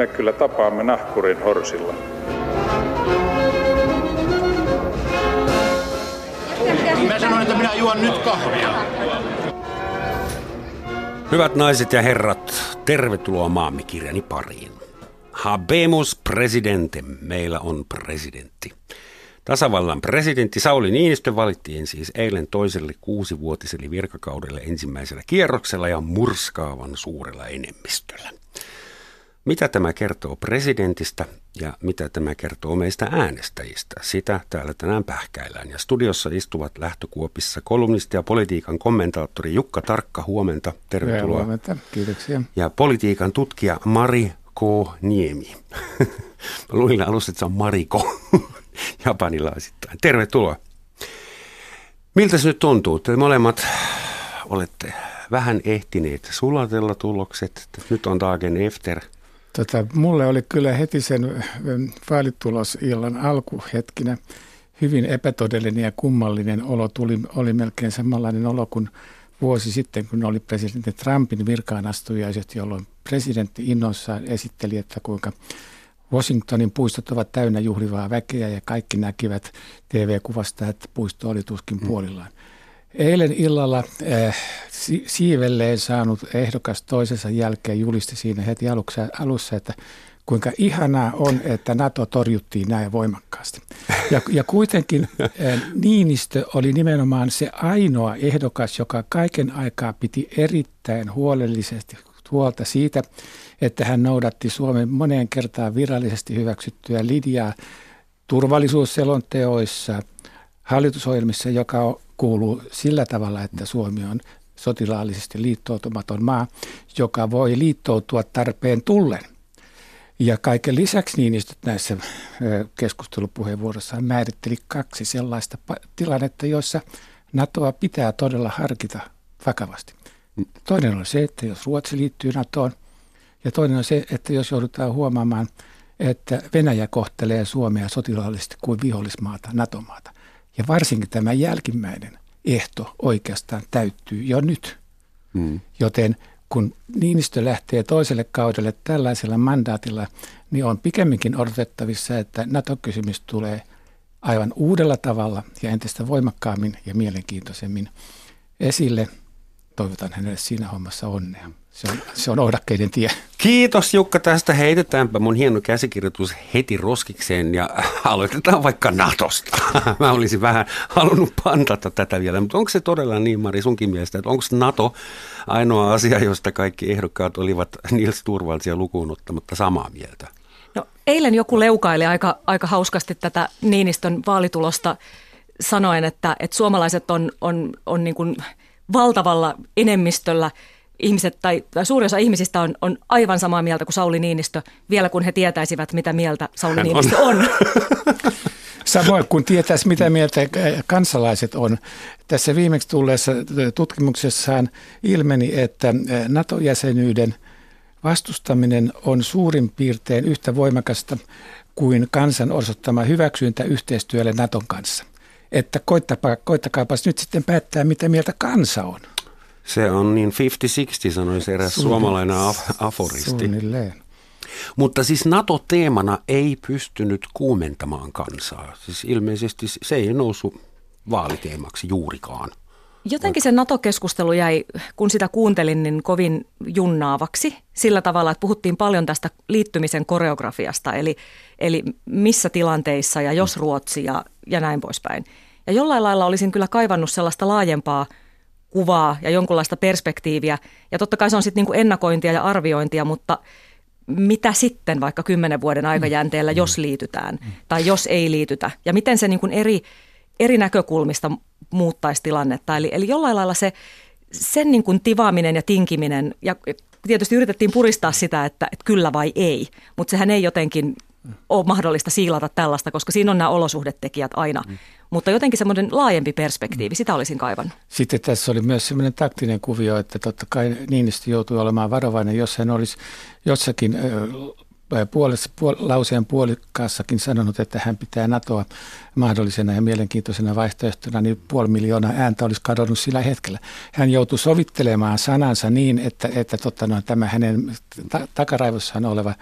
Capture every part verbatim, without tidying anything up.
me kyllä tapaamme nahkurin horsilla. Mä sanoin, että minä juon nyt kahvia. Hyvät naiset ja herrat, tervetuloa maamme kirjani pariin. Habemus presidentem, meillä on presidentti. Tasavallan presidentti Sauli Niinistö valittiin siis eilen toiselle kuusivuotiselle virkakaudelle ensimmäisellä kierroksella ja murskaavan suurella enemmistöllä. Mitä tämä kertoo presidentistä ja mitä tämä kertoo meistä äänestäjistä? Sitä täällä tänään pähkäillään. Ja studiossa istuvat lähtökuopissa kolumnisti ja politiikan kommentaattori Jukka Tarkka, huomenta. Tervetuloa. Huomenta, kiitoksia. Ja politiikan tutkija Mari K. Niemi. Luin alussa, että se on Mariko japanilaisittain. Tervetuloa. Miltä se nyt tuntuu? Te molemmat olette vähän ehtineet sulatella tulokset. Nyt on dagen efter. Tota, mulle oli kyllä heti sen vaalitulosillan alkuhetkinä hyvin epätodellinen ja kummallinen olo. Tuli, oli melkein samanlainen olo kuin vuosi sitten, kun oli presidentti Trumpin virkaanastujaiset, jolloin presidentti innoissaan esitteli, että kuinka Washingtonin puistot ovat täynnä juhlivaa väkeä ja kaikki näkivät T V-kuvasta, että puisto oli tuskin puolillaan. Eilen illalla äh, si- siivelleen saanut ehdokas toisensa jälkeen julisti siinä heti aluksi, alussa, että kuinka ihanaa on, että NATO torjuttiin näin voimakkaasti. Ja, ja kuitenkin äh, Niinistö oli nimenomaan se ainoa ehdokas, joka kaiken aikaa piti erittäin huolellisesti huolta siitä, että hän noudatti Suomen moneen kertaan virallisesti hyväksyttyä linjaa turvallisuusselonteoissa, hallitusohjelmissa, joka on kuuluu sillä tavalla, että Suomi on sotilaallisesti liittoutumaton maa, joka voi liittoutua tarpeen tullen. Ja kaiken lisäksi Niinistö näissä keskustelupuheenvuorossaan määritteli kaksi sellaista tilannetta, joissa NATOa pitää todella harkita vakavasti. Toinen on se, että jos Ruotsi liittyy NATOon, ja toinen on se, että jos joudutaan huomaamaan, että Venäjä kohtelee Suomea sotilaallisesti kuin vihollismaata, NATO-maata. Ja varsinkin tämä jälkimmäinen ehto oikeastaan täyttyy jo nyt. Mm. Joten kun Niinistö lähtee toiselle kaudelle tällaisella mandaatilla, niin on pikemminkin odotettavissa, että NATO-kysymys tulee aivan uudella tavalla ja entistä voimakkaammin ja mielenkiintoisemmin esille. Toivotan hänelle siinä hommassa onnea. Se on, se on ohdakkeiden tie. Kiitos Jukka tästä. Heitetäänpä mun hieno käsikirjoitus heti roskikseen ja aloitetaan vaikka NATOsta. Mä olisin vähän halunnut pantata tätä vielä, mutta onko se todella niin, Mari, sunkin mielestä, että onko NATO ainoa asia, josta kaikki ehdokkaat olivat Nils Torvaldsia lukuun ottamatta samaa mieltä? No, eilen joku leukaili aika, aika hauskasti tätä Niinistön vaalitulosta sanoen, että, että suomalaiset on, on, on niin kuin valtavalla enemmistöllä ihmiset tai, tai suurin osa ihmisistä on, on aivan samaa mieltä kuin Sauli Niinistö, vielä kun he tietäisivät, mitä mieltä Sauli Hän Niinistö on. on. Samoin kun tietäisi, mitä mieltä kansalaiset on. Tässä viimeksi tulleessa tutkimuksessaan ilmeni, että NATO-jäsenyyden vastustaminen on suurin piirtein yhtä voimakasta kuin kansan osoittama hyväksyntä yhteistyölle NATOn kanssa. Että koittakaapas nyt sitten päättää, mitä mieltä kansa on. Se on niin fifty sixty, sanoisi eräs Suunnilleen. suomalainen af- aforisti. Suunnilleen. Mutta siis NATO teemana ei pystynyt kuumentamaan kansaa. Siis ilmeisesti se ei noussut vaaliteemaksi juurikaan. Jotenkin se NATO-keskustelu jäi, kun sitä kuuntelin, niin kovin junnaavaksi sillä tavalla, että puhuttiin paljon tästä liittymisen koreografiasta, eli, eli missä tilanteissa ja jos Ruotsi ja, ja näin poispäin. Ja jollain lailla olisin kyllä kaivannut sellaista laajempaa kuvaa ja jonkunlaista perspektiiviä. Ja totta kai se on sitten niinku ennakointia ja arviointia, mutta mitä sitten vaikka kymmenen vuoden aikajänteellä, jos liitytään tai jos ei liitytä? Ja miten se niinku eri, eri näkökulmista muuttaisi tilannetta? Eli, eli jollain lailla se, sen niinku tivaaminen ja tinkiminen, ja tietysti yritettiin puristaa sitä, että, että kyllä vai ei, mutta sehän ei jotenkin ole mahdollista siilata tällaista, koska siinä on nämä olosuhdetekijät aina. Mm. Mutta jotenkin semmoinen laajempi perspektiivi, mm. sitä olisin kaivannut. Sitten tässä oli myös semmoinen taktinen kuvio, että totta kai Niinistö joutui olemaan varovainen, jos hän olisi jossakin puolessa, puol, lauseen puolikkaassakin sanonut, että hän pitää NATOa mahdollisena ja mielenkiintoisena vaihtoehtona, niin puoli miljoonaa ääntä olisi kadonnut sillä hetkellä. Hän joutui sovittelemaan sanansa niin, että, että totta, no, tämä hänen ta- takaraivossaan oleva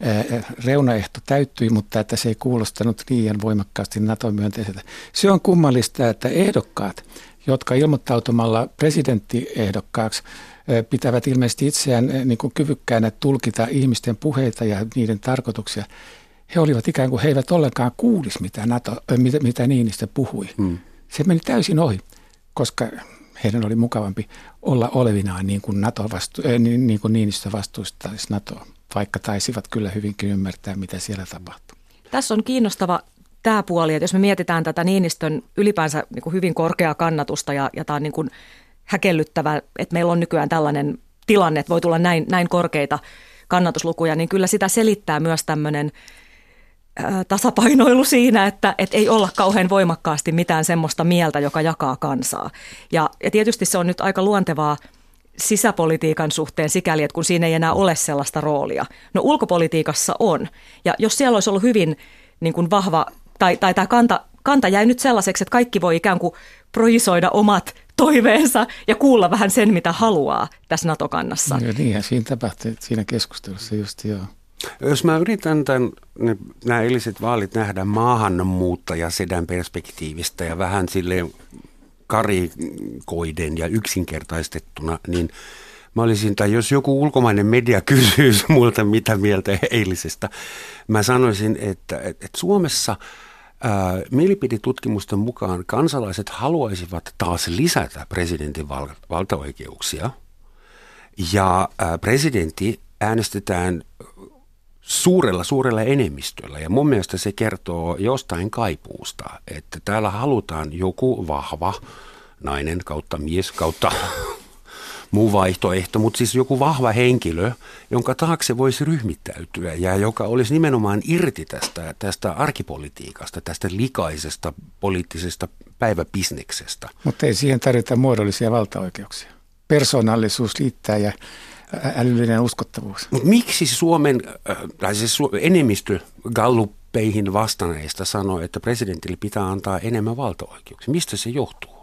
ää, reunaehto täyttyi, mutta että se ei kuulostanut liian voimakkaasti NATO-myönteiseltä. Se on kummallista, että ehdokkaat, jotka ilmoittautumalla presidenttiehdokkaaksi pitävät ilmeisesti itseään niin kuin kyvykkäänä tulkita ihmisten puheita ja niiden tarkoituksia. He olivat ikään kuin he eivät ollenkaan kuulisi, mitä, NATO, mitä, mitä Niinistö puhui. Hmm. Se meni täysin ohi, koska heidän oli mukavampi olla olevinaan niin kuin, NATO vastu, niin kuin Niinistö vastuistaisi NATOa, vaikka taisivat kyllä hyvinkin ymmärtää, mitä siellä tapahtuu. Tässä on kiinnostava tämä puoli, että jos me mietitään tätä Niinistön ylipäänsä niin kuin hyvin korkeaa kannatusta ja, ja tämä on niin kuin häkellyttävä, että meillä on nykyään tällainen tilanne, että voi tulla näin, näin korkeita kannatuslukuja, niin kyllä sitä selittää myös tämmöinen ää, tasapainoilu siinä, että et ei olla kauhean voimakkaasti mitään semmoista mieltä, joka jakaa kansaa. Ja, ja tietysti se on nyt aika luontevaa sisäpolitiikan suhteen sikäli, että kun siinä ei enää ole sellaista roolia. No ulkopolitiikassa on. Ja jos siellä olisi ollut hyvin niin kuin vahva Tai, tai tämä kanta, kanta jäi nyt sellaiseksi, että kaikki voi ikään kuin projisoida omat toiveensa ja kuulla vähän sen, mitä haluaa tässä NATO-kannassa. No niinhän siinä tapahtui, siinä keskustelussa just joo. Jos mä yritän tämän, niin nämä eiliset vaalit nähdä maahanmuuttaja sedän perspektiivistä ja vähän silleen karikoiden ja yksinkertaistettuna, niin mä olisin, tai jos joku ulkomainen media kysyisi multa mitä mieltä eilisestä, mä sanoisin, että, että Suomessa ää, mielipidetutkimusten mukaan kansalaiset haluaisivat taas lisätä presidentin val- valtaoikeuksia ja ää, presidentti äänestetään suurella, suurella enemmistöllä ja mun mielestä se kertoo jostain kaipuusta, että täällä halutaan joku vahva nainen kautta mies kautta muu vaihtoehto, mutta siis joku vahva henkilö, jonka taakse voisi ryhmittäytyä ja joka olisi nimenomaan irti tästä, tästä arkipolitiikasta, tästä likaisesta poliittisesta päiväbisneksestä. Mutta ei siihen tarvita muodollisia valtaoikeuksia. Persoonallisuus liittää ja älyllinen uskottavuus. Mut miksi Suomen tai siis enemmistö galluppeihin vastanneista sanoo, että presidentille pitää antaa enemmän valtaoikeuksia? Mistä se johtuu?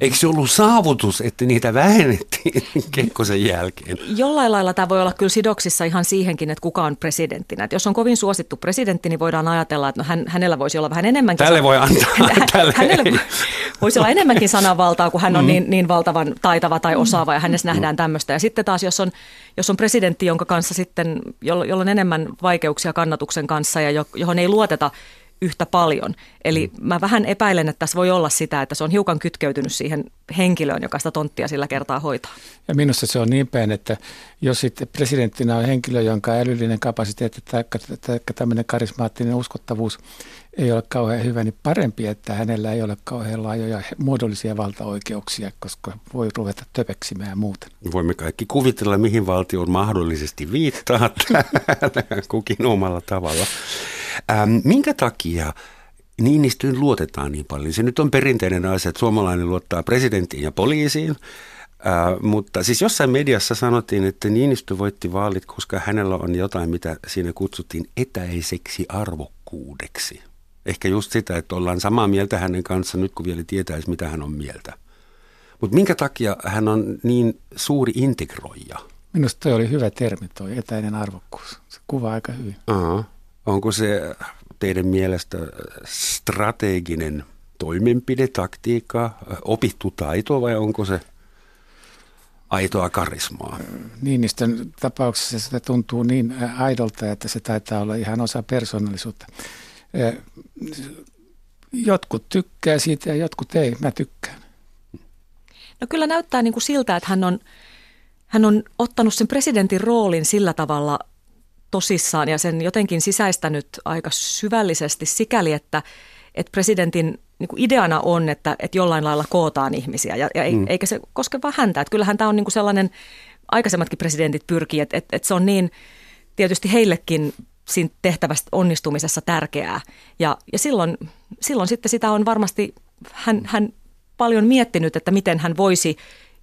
Eikö se ollut saavutus, että niitä vähennettiin Kekkosen jälkeen? Jollain lailla tämä voi olla kyllä sidoksissa ihan siihenkin, että kuka on presidenttinä. Että jos on kovin suosittu presidentti, niin voidaan ajatella, että no hän, hänellä voisi olla vähän enemmänkin. Tälle voi antaa, hä- tälle hänelle voisi olla enemmänkin sananvaltaa, kun hän on mm. niin, niin valtavan taitava tai osaava ja hänessä mm. nähdään tämmöistä. Ja sitten taas, jos on, jos on presidentti, jonka kanssa sitten, jolla on enemmän vaikeuksia kannatuksen kanssa ja johon ei luoteta yhtä paljon. Eli mä vähän epäilen, että tässä voi olla sitä, että se on hiukan kytkeytynyt siihen henkilöön, joka sitä tonttia sillä kertaa hoitaa. Ja minusta se on niin päin, että jos sitten presidenttinä on henkilö, jonka älyllinen kapasiteetti tai, tai tämmöinen karismaattinen uskottavuus ei ole kauhean hyvä, niin parempi, että hänellä ei ole kauhean laajoja muodollisia valtaoikeuksia, koska voi ruveta töpeksimään muuten. Voimme kaikki kuvitella, mihin valtio mahdollisesti viittaa kukin omalla tavalla. Ähm, minkä takia Niinistöön luotetaan niin paljon? Se nyt on perinteinen asia, että suomalainen luottaa presidenttiin ja poliisiin, äh, mutta siis jossain mediassa sanottiin, että Niinistö voitti vaalit, koska hänellä on jotain, mitä siinä kutsuttiin etäiseksi arvokkuudeksi. Ehkä just sitä, että ollaan samaa mieltä hänen kanssaan nyt, kun vielä tietäisi, mitä hän on mieltä. Mutta minkä takia hän on niin suuri integroija? Minusta toi oli hyvä termi, tuo etäinen arvokkuus. Se kuvaa aika hyvin. Uh-huh. Onko se teidän mielestä strateginen toimenpide, taktiikka, opittu taito vai onko se aitoa karismaa? Niinistön tapauksessa sitä tuntuu niin aidolta, että se taitaa olla ihan osa persoonallisuutta. Jotkut tykkää siitä ja jotkut ei. Mä tykkään. No kyllä näyttää niin kuin siltä, että hän on, hän on ottanut sen presidentin roolin sillä tavalla tosissaan ja sen jotenkin sisäistänyt aika syvällisesti sikäli, että, että presidentin niin kuin ideana on, että, että jollain lailla kootaan ihmisiä ja, ja mm. eikä se koske vaan häntä. Että kyllähän tämä on niin kuin sellainen, aikaisemmatkin presidentit pyrkii, että, että, että se on niin tietysti heillekin siinä tehtävästä onnistumisessa tärkeää ja, ja silloin, silloin sitten sitä on varmasti hän, hän paljon miettinyt, että miten hän voisi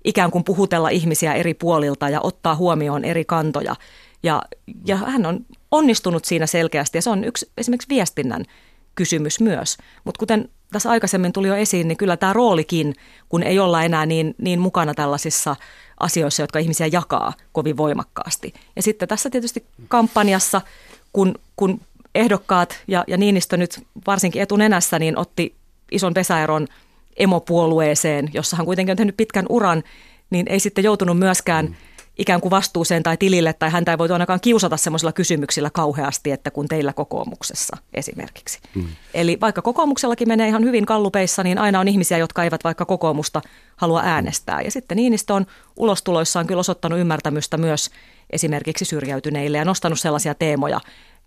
ikään kuin puhutella ihmisiä eri puolilta ja ottaa huomioon eri kantoja. Ja, ja hän on onnistunut siinä selkeästi ja se on yksi esimerkiksi viestinnän kysymys myös. Mutta kuten tässä aikaisemmin tuli jo esiin, niin kyllä tämä roolikin, kun ei olla enää niin, niin mukana tällaisissa asioissa, jotka ihmisiä jakaa kovin voimakkaasti. Ja sitten tässä tietysti kampanjassa, kun, kun ehdokkaat ja, ja Niinistö nyt varsinkin etunenässä, niin otti ison pesäeron emopuolueeseen, jossa hän kuitenkin on tehnyt pitkän uran, niin ei sitten joutunut myöskään ikään kuin vastuuseen tai tilille, tai häntä ei voitu ainakaan kiusata semmoisilla kysymyksillä kauheasti, että kun teillä kokoomuksessa esimerkiksi. Mm. Eli vaikka kokoomuksellakin menee ihan hyvin kallupeissa, niin aina on ihmisiä, jotka eivät vaikka kokoomusta halua äänestää. Ja sitten Niinistö on ulostuloissaan kyllä osoittanut ymmärtämystä myös esimerkiksi syrjäytyneille ja nostanut sellaisia teemoja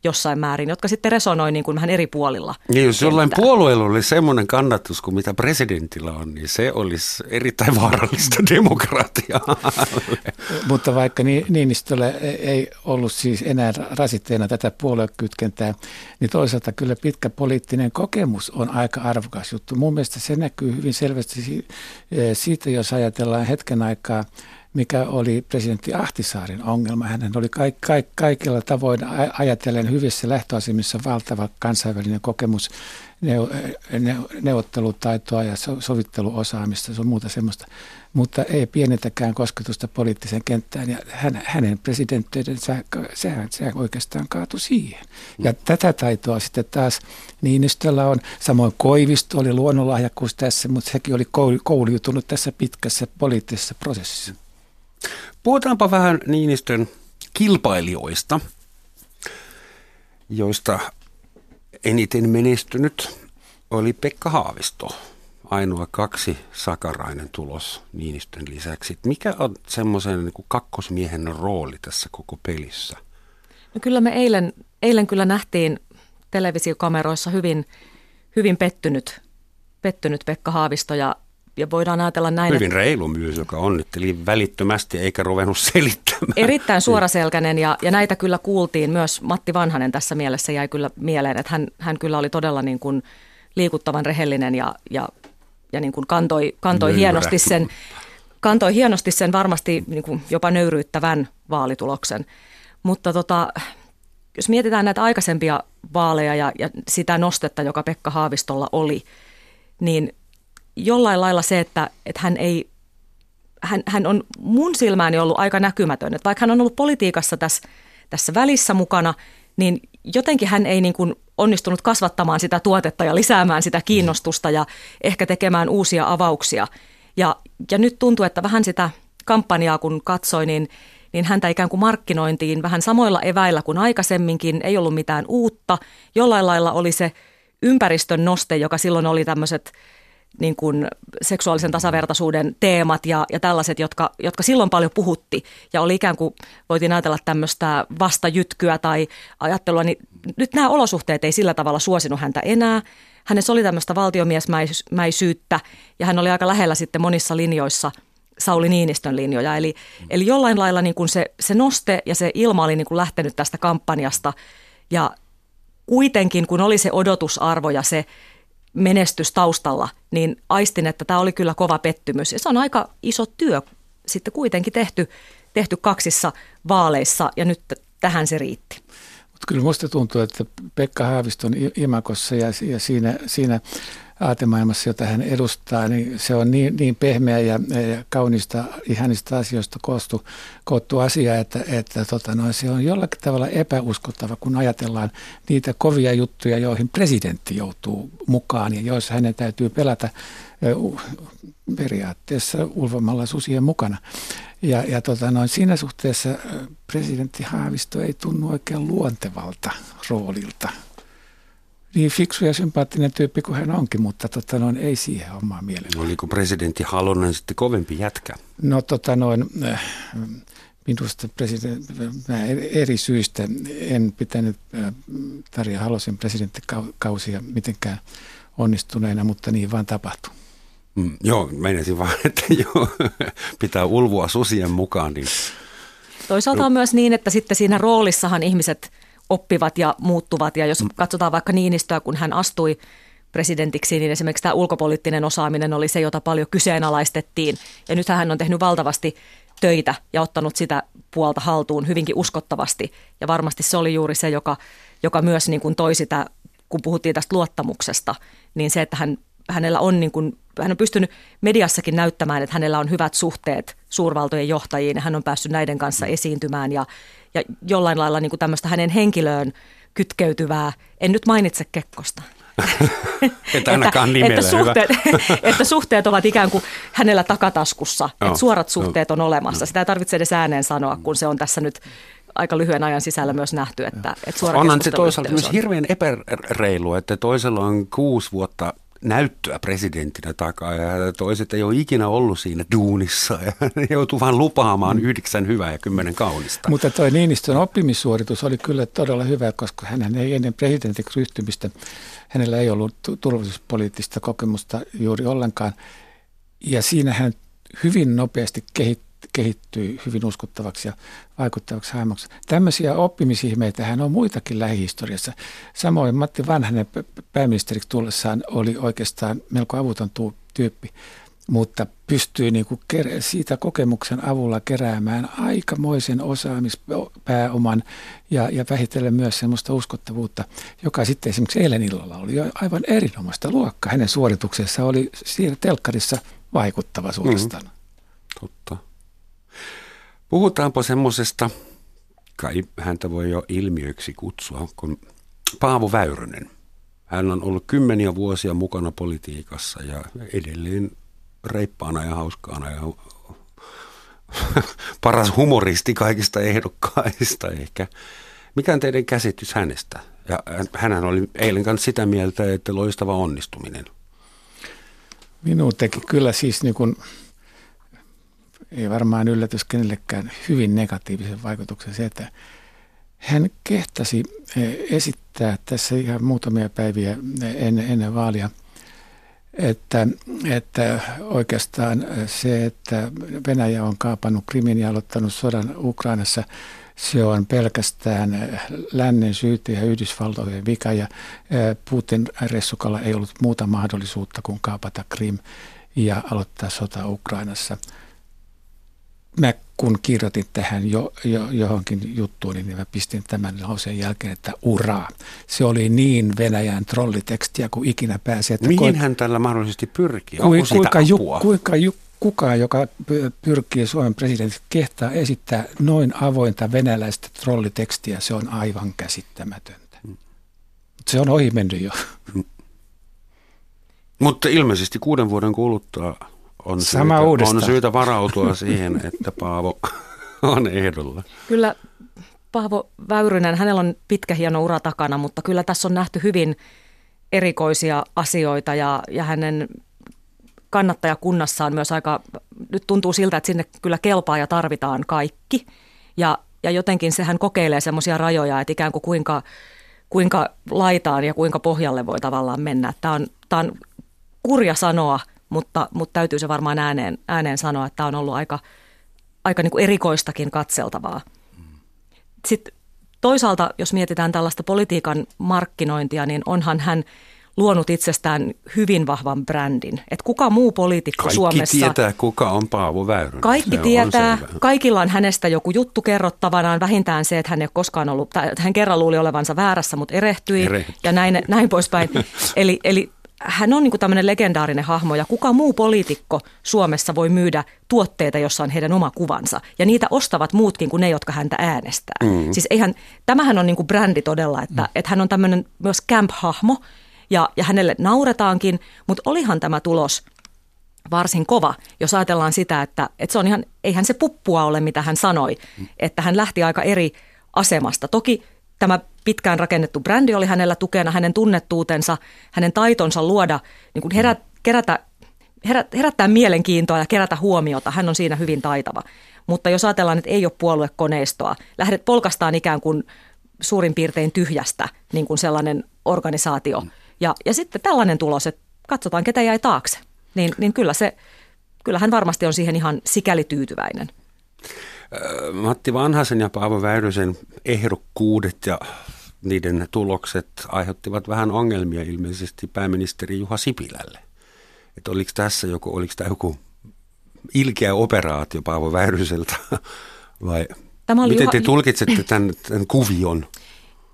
jossain määrin, jotka sitten resonoi niin kuin vähän eri puolilla. Niin, jos jollain puolueella oli semmoinen kannatus kuin mitä presidentillä on, niin se olisi erittäin vaarallista demokratiaa. Mutta vaikka Niinistölle ei ollut siis enää rasitteena tätä puoluekytkentää, niin toisaalta kyllä pitkä poliittinen kokemus on aika arvokas juttu. Mun mielestä se näkyy hyvin selvästi siitä, jos ajatellaan hetken aikaa, mikä oli presidentti Ahtisaaren ongelma. Hän oli kaik, kaik, kaikilla tavoin ajatellen hyvissä lähtöasemissa valtava kansainvälinen kokemus, ne, ne, neuvottelutaitoa ja so, sovitteluosaamista, se on muuta semmoista, mutta ei pienetäkään kosketusta poliittiseen kenttään. Ja hän, hänen presidentteidensä, sehän, sehän oikeastaan kaatui siihen. Ja tätä taitoa sitten taas Niinistöllä on, samoin Koivisto oli luonnonlahjakkuus tässä, mutta sekin oli koulujutunut tässä pitkässä poliittisessa prosessissa. Puhutaanpa vähän Niinistön kilpailijoista, joista eniten menestynyt oli Pekka Haavisto. Ainoa kaksi sakarainen tulos Niinistön lisäksi. Mikä on semmoisen niin kuin kakkosmiehen rooli tässä koko pelissä? No kyllä me eilen, eilen kyllä nähtiin televisiokameroissa hyvin, hyvin pettynyt, pettynyt Pekka Haavisto ja Ja voidaan ajatella näin. Hyvin reilu myös, joka onnitteli välittömästi eikä ruvennut selittämään. Erittäin suoraselkäinen ja, ja näitä kyllä kuultiin. Myös Matti Vanhanen tässä mielessä jäi kyllä mieleen, että hän, hän kyllä oli todella niin kuin liikuttavan rehellinen ja, ja, ja niin kuin kantoi, kantoi, hienosti sen, kantoi hienosti sen varmasti niin kuin jopa nöyryyttävän vaalituloksen. Mutta tota, jos mietitään näitä aikaisempia vaaleja ja, ja sitä nostetta, joka Pekka Haavistolla oli, niin jollain lailla se, että, että hän, ei, hän, hän on mun silmääni ollut aika näkymätön. Että vaikka hän on ollut politiikassa tässä, tässä välissä mukana, niin jotenkin hän ei niin kuin onnistunut kasvattamaan sitä tuotetta ja lisäämään sitä kiinnostusta ja ehkä tekemään uusia avauksia. Ja, ja nyt tuntuu, että vähän sitä kampanjaa kun katsoi, niin, niin häntä ikään kuin markkinointiin vähän samoilla eväillä kuin aikaisemminkin. Ei ollut mitään uutta. Jollain lailla oli se ympäristön noste, joka silloin oli tämmöiset niin kuin seksuaalisen tasavertaisuuden teemat ja, ja tällaiset, jotka, jotka silloin paljon puhutti ja oli ikään kuin, voitiin ajatella tämmöistä vastajytkyä tai ajattelua, niin nyt nämä olosuhteet ei sillä tavalla suosinut häntä enää. Hänessä oli tämmöistä valtiomiesmäisyyttä ja hän oli aika lähellä sitten monissa linjoissa Sauli Niinistön linjoja. Eli, eli jollain lailla niin kuin se, se noste ja se ilma oli niin kuin lähtenyt tästä kampanjasta ja kuitenkin kun oli se odotusarvo ja se menestys taustalla, niin aistin, että tämä oli kyllä kova pettymys. Ja se on aika iso työ sitten kuitenkin tehty, tehty kaksissa vaaleissa ja nyt tähän se riitti. Mut kyllä musta tuntuu, että Pekka Haaviston imagossa ja, ja siinä, siinä aatemaailmassa, jota hän edustaa, niin se on niin, niin pehmeä ja, ja kaunista, ihanista asioista koostu, koottu asia, että, että tota, no, se on jollakin tavalla epäuskottava, kun ajatellaan niitä kovia juttuja, joihin presidentti joutuu mukaan ja joissa hänen täytyy pelata periaatteessa ulvomalla susien mukana. Ja, ja tota, no, siinä suhteessa presidentti Haavisto ei tunnu oikein luontevalta roolilta. Niin fiksu ja sympaattinen tyyppi kuin hän onkin, mutta tota noin, ei siihen omaa mieleen. Oliko presidentti Halonen sitten kovempi jätkä? No tota noin, minusta president, eri syistä en pitänyt Tarja Halosen presidenttikausia mitenkään onnistuneena, mutta niin vaan tapahtui. Mm, joo, meinasin vaan, että joo, pitää ulvoa susien mukaan. Niin. Toisaalta on myös niin, että sitten siinä roolissahan ihmiset oppivat ja muuttuvat. Ja jos katsotaan vaikka Niinistöä, kun hän astui presidentiksi, niin esimerkiksi tämä ulkopoliittinen osaaminen oli se, jota paljon kyseenalaistettiin. Ja nythän hän on tehnyt valtavasti töitä ja ottanut sitä puolta haltuun hyvinkin uskottavasti. Ja varmasti se oli juuri se, joka, joka myös niin kuin toi sitä, kun puhuttiin tästä luottamuksesta, niin se, että hän, hänellä on, niin kuin, hän on pystynyt mediassakin näyttämään, että hänellä on hyvät suhteet suurvaltojen johtajiin. Hän on päässyt näiden kanssa esiintymään ja, ja jollain lailla niin kuin tämmöistä hänen henkilöön kytkeytyvää, en nyt mainitse Kekkosta. että, että, suhteet, että suhteet ovat ikään kuin hänellä takataskussa, että suorat suhteet on olemassa. Sitä ei tarvitse edes ääneen sanoa, kun se on tässä nyt aika lyhyen ajan sisällä myös nähty, että, että suora onhan se toisaalta myös hirveän epäreilua, että toisella on kuusi vuotta näyttöä presidenttinä takaa ja toiset ei ole ikinä ollut siinä duunissa ja joutuu vaan lupaamaan yhdeksän hyvää ja kymmenen kaunista. Mutta toi Niinistön oppimissuoritus oli kyllä todella hyvä, koska hän ei ennen presidentiksi ryhtymistä, hänellä ei ollut turvallisuuspoliittista kokemusta juuri ollenkaan ja siinä hän hyvin nopeasti kehittyi. kehittyi hyvin uskottavaksi ja vaikuttavaksi hahmoksi. Tämmöisiä oppimisihmeitä hän on muitakin lähihistoriassa. Samoin Matti Vanhanen pääministeriksi tullessaan oli oikeastaan melko avuton tyyppi, mutta pystyi niin kuin siitä kokemuksen avulla keräämään aikamoisen osaamispääoman ja, ja vähitellen myös semmoista uskottavuutta, joka sitten esimerkiksi eilen illalla oli jo aivan erinomaista luokkaa. Hänen suorituksensa oli siinä telkkarissa vaikuttava suorastaan. Mm, totta. Puhutaanpa semmoisesta, kai häntä voi jo ilmiöksi kutsua, kun Paavo Väyrynen. Hän on ollut kymmeniä vuosia mukana politiikassa ja edelleen reippaana ja hauskaana ja paras humoristi kaikista ehdokkaista ehkä. Mikä on teidän käsitys hänestä? Ja hänhän oli eilen kanssa sitä mieltä, että loistava onnistuminen. Minun teki kyllä siis niin kuin... Ei varmaan yllätys kenellekään hyvin negatiivisen vaikutuksen se, että hän kehtasi esittää tässä ihan muutamia päiviä ennen, ennen vaalia, että, että oikeastaan se, että Venäjä on kaapannut Krimin ja aloittanut sodan Ukrainassa, se on pelkästään lännen syytä ja Yhdysvaltojen vika ja Putin ressukalla ei ollut muuta mahdollisuutta kuin kaapata Krim ja aloittaa sota Ukrainassa. Mä kun kirjoitin tähän jo, jo, johonkin juttuun, niin mä pistin tämän lauseen jälkeen, että uraa. Se oli niin Venäjän trollitekstiä kuin ikinä pääsi. Että mihin ko- hän tällä mahdollisesti pyrkii? Kui, kuinka ju, kuinka ju, kukaan, joka pyrkii Suomen presidentiksi, kehtaa esittää noin avointa venäläistä trollitekstiä, se on aivan käsittämätöntä. Mm. Se on ohi mennyt jo. Mm. Mutta ilmeisesti kuuden vuoden kuluttua... On syytä, on syytä varautua siihen, että Paavo on ehdolla. Kyllä Paavo Väyrynen, hänellä on pitkä hieno ura takana, mutta kyllä tässä on nähty hyvin erikoisia asioita ja, ja hänen kannattajakunnassaan myös aika, nyt tuntuu siltä, että sinne kyllä kelpaa ja tarvitaan kaikki. Ja, ja jotenkin sehän kokeilee semmoisia rajoja, että ikään kuin kuinka, kuinka laitaan ja kuinka pohjalle voi tavallaan mennä. Tämä on, tämä on kurja sanoa. Mutta, mutta täytyy se varmaan ääneen, ääneen sanoa, että tämä on ollut aika, aika niin kuin erikoistakin katseltavaa. Sitten toisaalta, jos mietitään tällaista politiikan markkinointia, niin onhan hän luonut itsestään hyvin vahvan brändin. Että kuka muu poliitikko Suomessa... Kaikki tietää, kuka on Paavo Väyrynen. Kaikki se tietää. Kaikilla on hänestä joku juttu kerrottavanaan. Vähintään se, että hän ei ole koskaan ollut... Hän kerran luuli olevansa väärässä, mutta erehtyi, erehtyi. ja näin, näin poispäin. Eli... eli hän on niin kuin tämmöinen legendaarinen hahmo ja kuka muu poliitikko Suomessa voi myydä tuotteita, jossa on heidän oma kuvansa. Ja niitä ostavat muutkin kuin ne, jotka häntä äänestää. Mm. Siis eihän, tämähän on niin kuin brändi todella, että, mm. että hän on tämmöinen myös camp-hahmo ja, ja hänelle nauretaankin. Mutta olihan tämä tulos varsin kova, jos ajatellaan sitä, että, että se on ihan, eihän se puppua ole, mitä hän sanoi. Mm. Että hän lähti aika eri asemasta. Toki tämä pitkään rakennettu brändi oli hänellä tukena, hänen tunnettuutensa, hänen taitonsa luoda, niin kuin herät, kerätä, herät, herättää mielenkiintoa ja kerätä huomiota. Hän on siinä hyvin taitava. Mutta jos ajatellaan, että ei ole puoluekoneistoa, lähdet polkastaan ikään kuin suurin piirtein tyhjästä niin kuin sellainen organisaatio. Ja, ja sitten tällainen tulos, että katsotaan ketä jäi taakse, niin, niin kyllä se, kyllähän varmasti on siihen ihan sikäli tyytyväinen. Matti Vanhasen ja Paavo Väyrysen ehdokkuudet ja niiden tulokset aiheuttivat vähän ongelmia ilmeisesti pääministeri Juha Sipilälle. Että oliko tässä joku, oliko tämä joku ilkeä operaatio Paavo Väyryseltä, vai miten te Juha... tulkitsette tämän, tämän kuvion?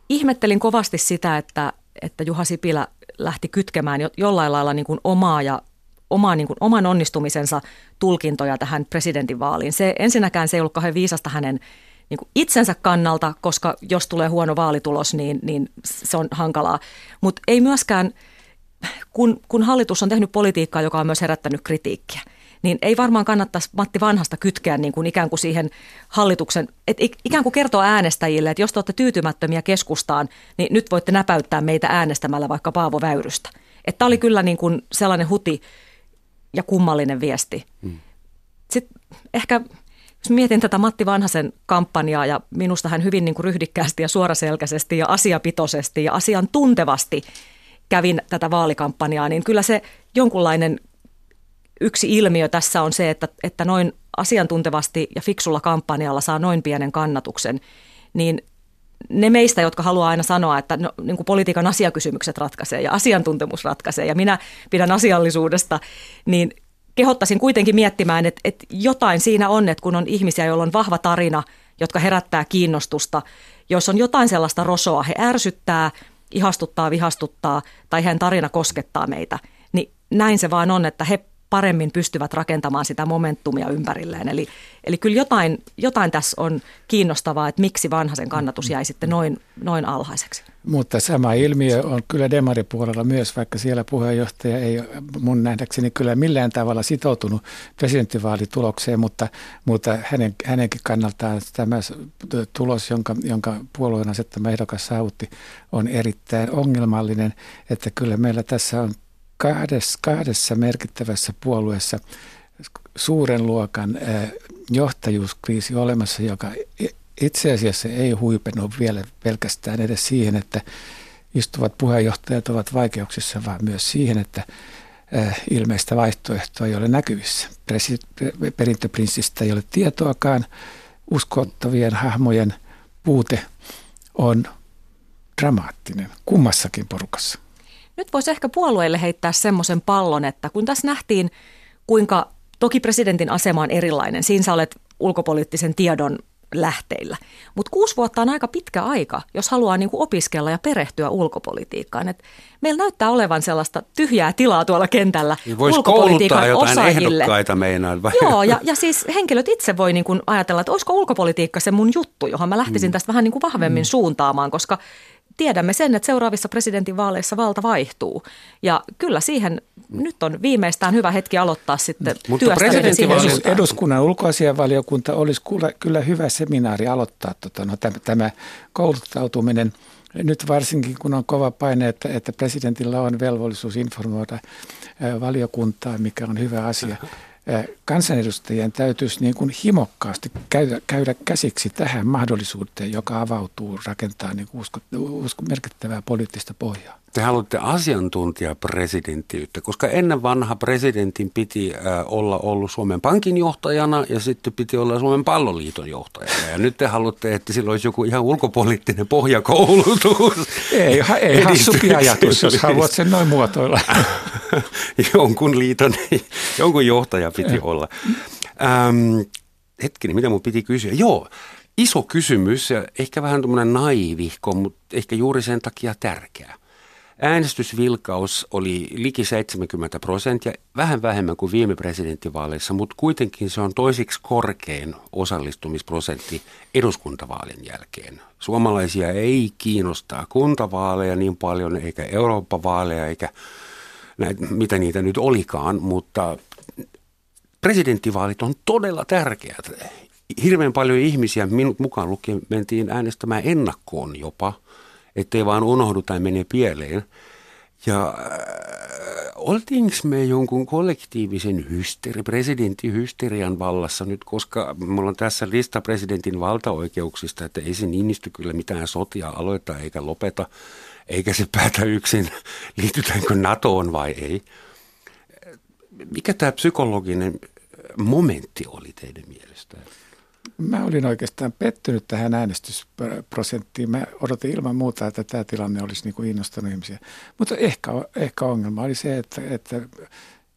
Ihmettelin kovasti sitä, että, että Juha Sipilä lähti kytkemään jo, jollain lailla niin kuin omaa ja omaa, niin kuin, oman onnistumisensa tulkintoja tähän presidentinvaaliin. Se, ensinnäkään se ei ollut kauhean viisasta hänen niin kuin itsensä kannalta, koska jos tulee huono vaalitulos, niin, niin se on hankalaa. Mutta ei myöskään, kun, kun hallitus on tehnyt politiikkaa, joka on myös herättänyt kritiikkiä, niin ei varmaan kannattaisi Matti Vanhasta kytkeä niin kuin ikään kuin siihen hallituksen, että ikään kuin kertoo äänestäjille, että jos te olette tyytymättömiä keskustaan, niin nyt voitte näpäyttää meitä äänestämällä vaikka Paavo Väyrystä. Että tämä oli kyllä niin kuin sellainen huti ja kummallinen viesti. Hmm. Sitten ehkä, jos mietin tätä Matti Vanhasen kampanjaa, ja minusta hän hyvin niin kuin ryhdikkäästi ja suoraselkäisesti ja asiapitoisesti ja asiantuntevasti kävin tätä vaalikampanjaa, niin kyllä se jonkunlainen yksi ilmiö tässä on se, että, että noin asiantuntevasti ja fiksulla kampanjalla saa noin pienen kannatuksen, niin ne meistä, jotka haluaa aina sanoa, että no, niin kuin politiikan asiakysymykset ratkaisee ja asiantuntemus ratkaisee ja minä pidän asiallisuudesta, niin kehottaisin kuitenkin miettimään, että, että jotain siinä on, että kun on ihmisiä, joilla on vahva tarina, jotka herättää kiinnostusta, jos on jotain sellaista rosoa, he ärsyttää, ihastuttaa, vihastuttaa tai heidän tarina koskettaa meitä, niin näin se vaan on, että he paremmin pystyvät rakentamaan sitä momentumia ympärilleen. Eli, eli kyllä jotain, jotain tässä on kiinnostavaa, että miksi Vanhasen kannatus jäi sitten noin, noin alhaiseksi. Mutta sama ilmiö on kyllä demaripuolella myös, vaikka siellä puheenjohtaja ei mun nähdäkseni kyllä millään tavalla sitoutunut presidenttivaalitulokseen, mutta, mutta hänen, hänenkin kannaltaan tämä tulos, jonka, jonka puolueen asettama ehdokas saavutti, on erittäin ongelmallinen, että kyllä meillä tässä on Kahdessa, kahdessa merkittävässä puolueessa suuren luokan johtajuuskriisi olemassa, joka itse asiassa ei huipenut vielä pelkästään edes siihen, että istuvat puheenjohtajat ovat vaikeuksissa, vaan myös siihen, että ilmeistä vaihtoehtoa ei ole näkyvissä. Perintöprinssistä ei ole tietoakaan. Uskottavien hahmojen puute on dramaattinen kummassakin porukassa. Nyt voisi ehkä puolueille heittää semmoisen pallon, että kun tässä nähtiin, kuinka toki presidentin asema on erilainen, siinä sä olet ulkopoliittisen tiedon lähteillä, mutta kuusi vuotta on aika pitkä aika, jos haluaa niin kuin opiskella ja perehtyä ulkopolitiikkaan. Et meillä näyttää olevan sellaista tyhjää tilaa tuolla kentällä ulkopolitiikan osaajille. Joo, ja, ja siis henkilöt itse voi niin kuin ajatella, että olisiko ulkopolitiikka se mun juttu, johon mä lähtisin tästä vähän niin kuin vahvemmin mm. suuntaamaan, koska tiedämme sen, että seuraavissa presidentinvaaleissa valta vaihtuu, ja kyllä siihen nyt on viimeistään hyvä hetki aloittaa sitten työstä. Eduskunnan ulkoasianvaliokunta olisi kyllä, kyllä hyvä seminaari aloittaa tota, no, tämä, tämä kouluttautuminen. Nyt varsinkin, kun on kova paine, että, että presidentillä on velvollisuus informoida valiokuntaa, mikä on hyvä asia. Kansanedustajien täytyisi niin kuin himokkaasti käydä, käydä käsiksi tähän mahdollisuuteen, joka avautuu rakentaa niin kuin usko, usko, merkittävää poliittista pohjaa. Te haluatte asiantuntijapresidenttiyttä, koska ennen vanha presidentin piti olla ollut Suomen Pankin johtajana ja sitten piti olla Suomen Palloliiton johtajana. Ja nyt te haluatte, että sillä olisi joku ihan ulkopoliittinen pohjakoulutus. Ei, ei hassupi ajatus, jos haluat sen noin muotoilla. jonkun liiton, jonkun johtaja piti olla. Ähm, hetkinen, mitä mun piti kysyä? Joo, iso kysymys ja ehkä vähän tuommoinen naivihko, mutta ehkä juuri sen takia tärkeä. Äänestysvilkaus oli liki seitsemänkymmentä prosenttia, vähän vähemmän kuin viime presidenttivaaleissa, mutta kuitenkin se on toiseksi korkein osallistumisprosentti eduskuntavaalin jälkeen. Suomalaisia ei kiinnostaa kuntavaaleja niin paljon, eikä Eurooppa-vaaleja, eikä näitä, mitä niitä nyt olikaan, mutta presidenttivaalit on todella tärkeät. Hirveän paljon ihmisiä, minut mukaan lukien, mentiin äänestämään ennakkoon jopa, ettei vaan unohdu tai mene pieleen. Ja äh, oltiinko me jonkun kollektiivisen hysteri, presidenttihysterian vallassa nyt, koska mulla on tässä lista presidentin valtaoikeuksista, että ei se Niinistö kyllä mitään sotia aloita eikä lopeta, eikä se päätä yksin, liitytäänkö NATOon vai ei. Mikä tämä psykologinen momentti oli teidän mielestään? Mä olin oikeastaan pettynyt tähän äänestysprosenttiin. Mä odotin ilman muuta, että tämä tilanne olisi niin kuin innostanut ihmisiä. Mutta ehkä, ehkä ongelma oli se, että, että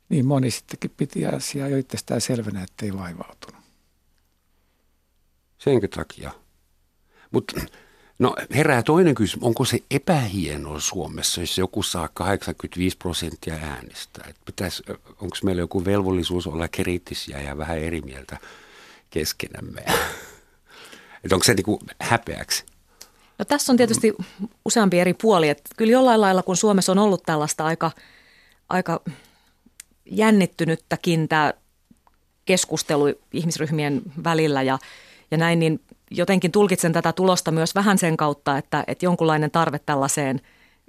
niin moni sittenkin piti asiaa jo itsestään selvänä, ettei vaivautunut. Senkin takia. Mutta no herää toinen kysymys, onko se epähienoa Suomessa, jos joku saa kahdeksankymmentäviisi prosenttia äänistä? Et pitäis, onko meillä joku velvollisuus olla kriittisiä ja vähän eri mieltä keskenämme? Et onko se niinku häpeäksi? No tässä on tietysti useampi eri puoli. Et kyllä jollain lailla, kun Suomessa on ollut tällaista aika, aika jännittynyttäkin tämä keskustelu ihmisryhmien välillä ja, ja näin, niin jotenkin tulkitsen tätä tulosta myös vähän sen kautta, että, että jonkunlainen tarve tällaiseen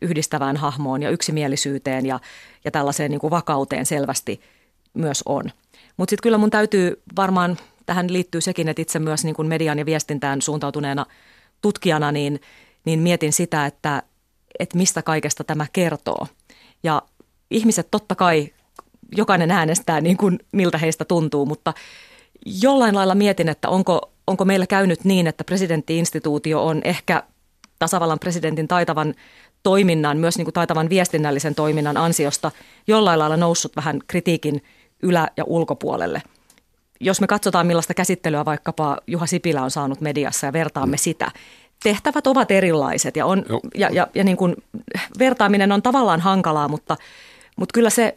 yhdistävään hahmoon ja yksimielisyyteen ja, ja tällaiseen niin kuin vakauteen selvästi myös on. Mutta sitten kyllä mun täytyy varmaan, tähän liittyy sekin, että itse myös niin kuin median ja viestintään suuntautuneena tutkijana, niin, niin mietin sitä, että, että mistä kaikesta tämä kertoo. Ja ihmiset totta kai, jokainen äänestää niin kuin miltä heistä tuntuu, mutta jollain lailla mietin, että onko, onko meillä käynyt niin, että presidentti-instituutio on ehkä tasavallan presidentin taitavan toiminnan, myös niin kuin taitavan viestinnällisen toiminnan ansiosta jollain lailla noussut vähän kritiikin ylä- ja ulkopuolelle. Jos me katsotaan, millaista käsittelyä vaikkapa Juha Sipilä on saanut mediassa ja vertaamme sitä, tehtävät ovat erilaiset ja, on, ja, ja, ja niin kuin vertaaminen on tavallaan hankalaa, mutta, mutta kyllä se,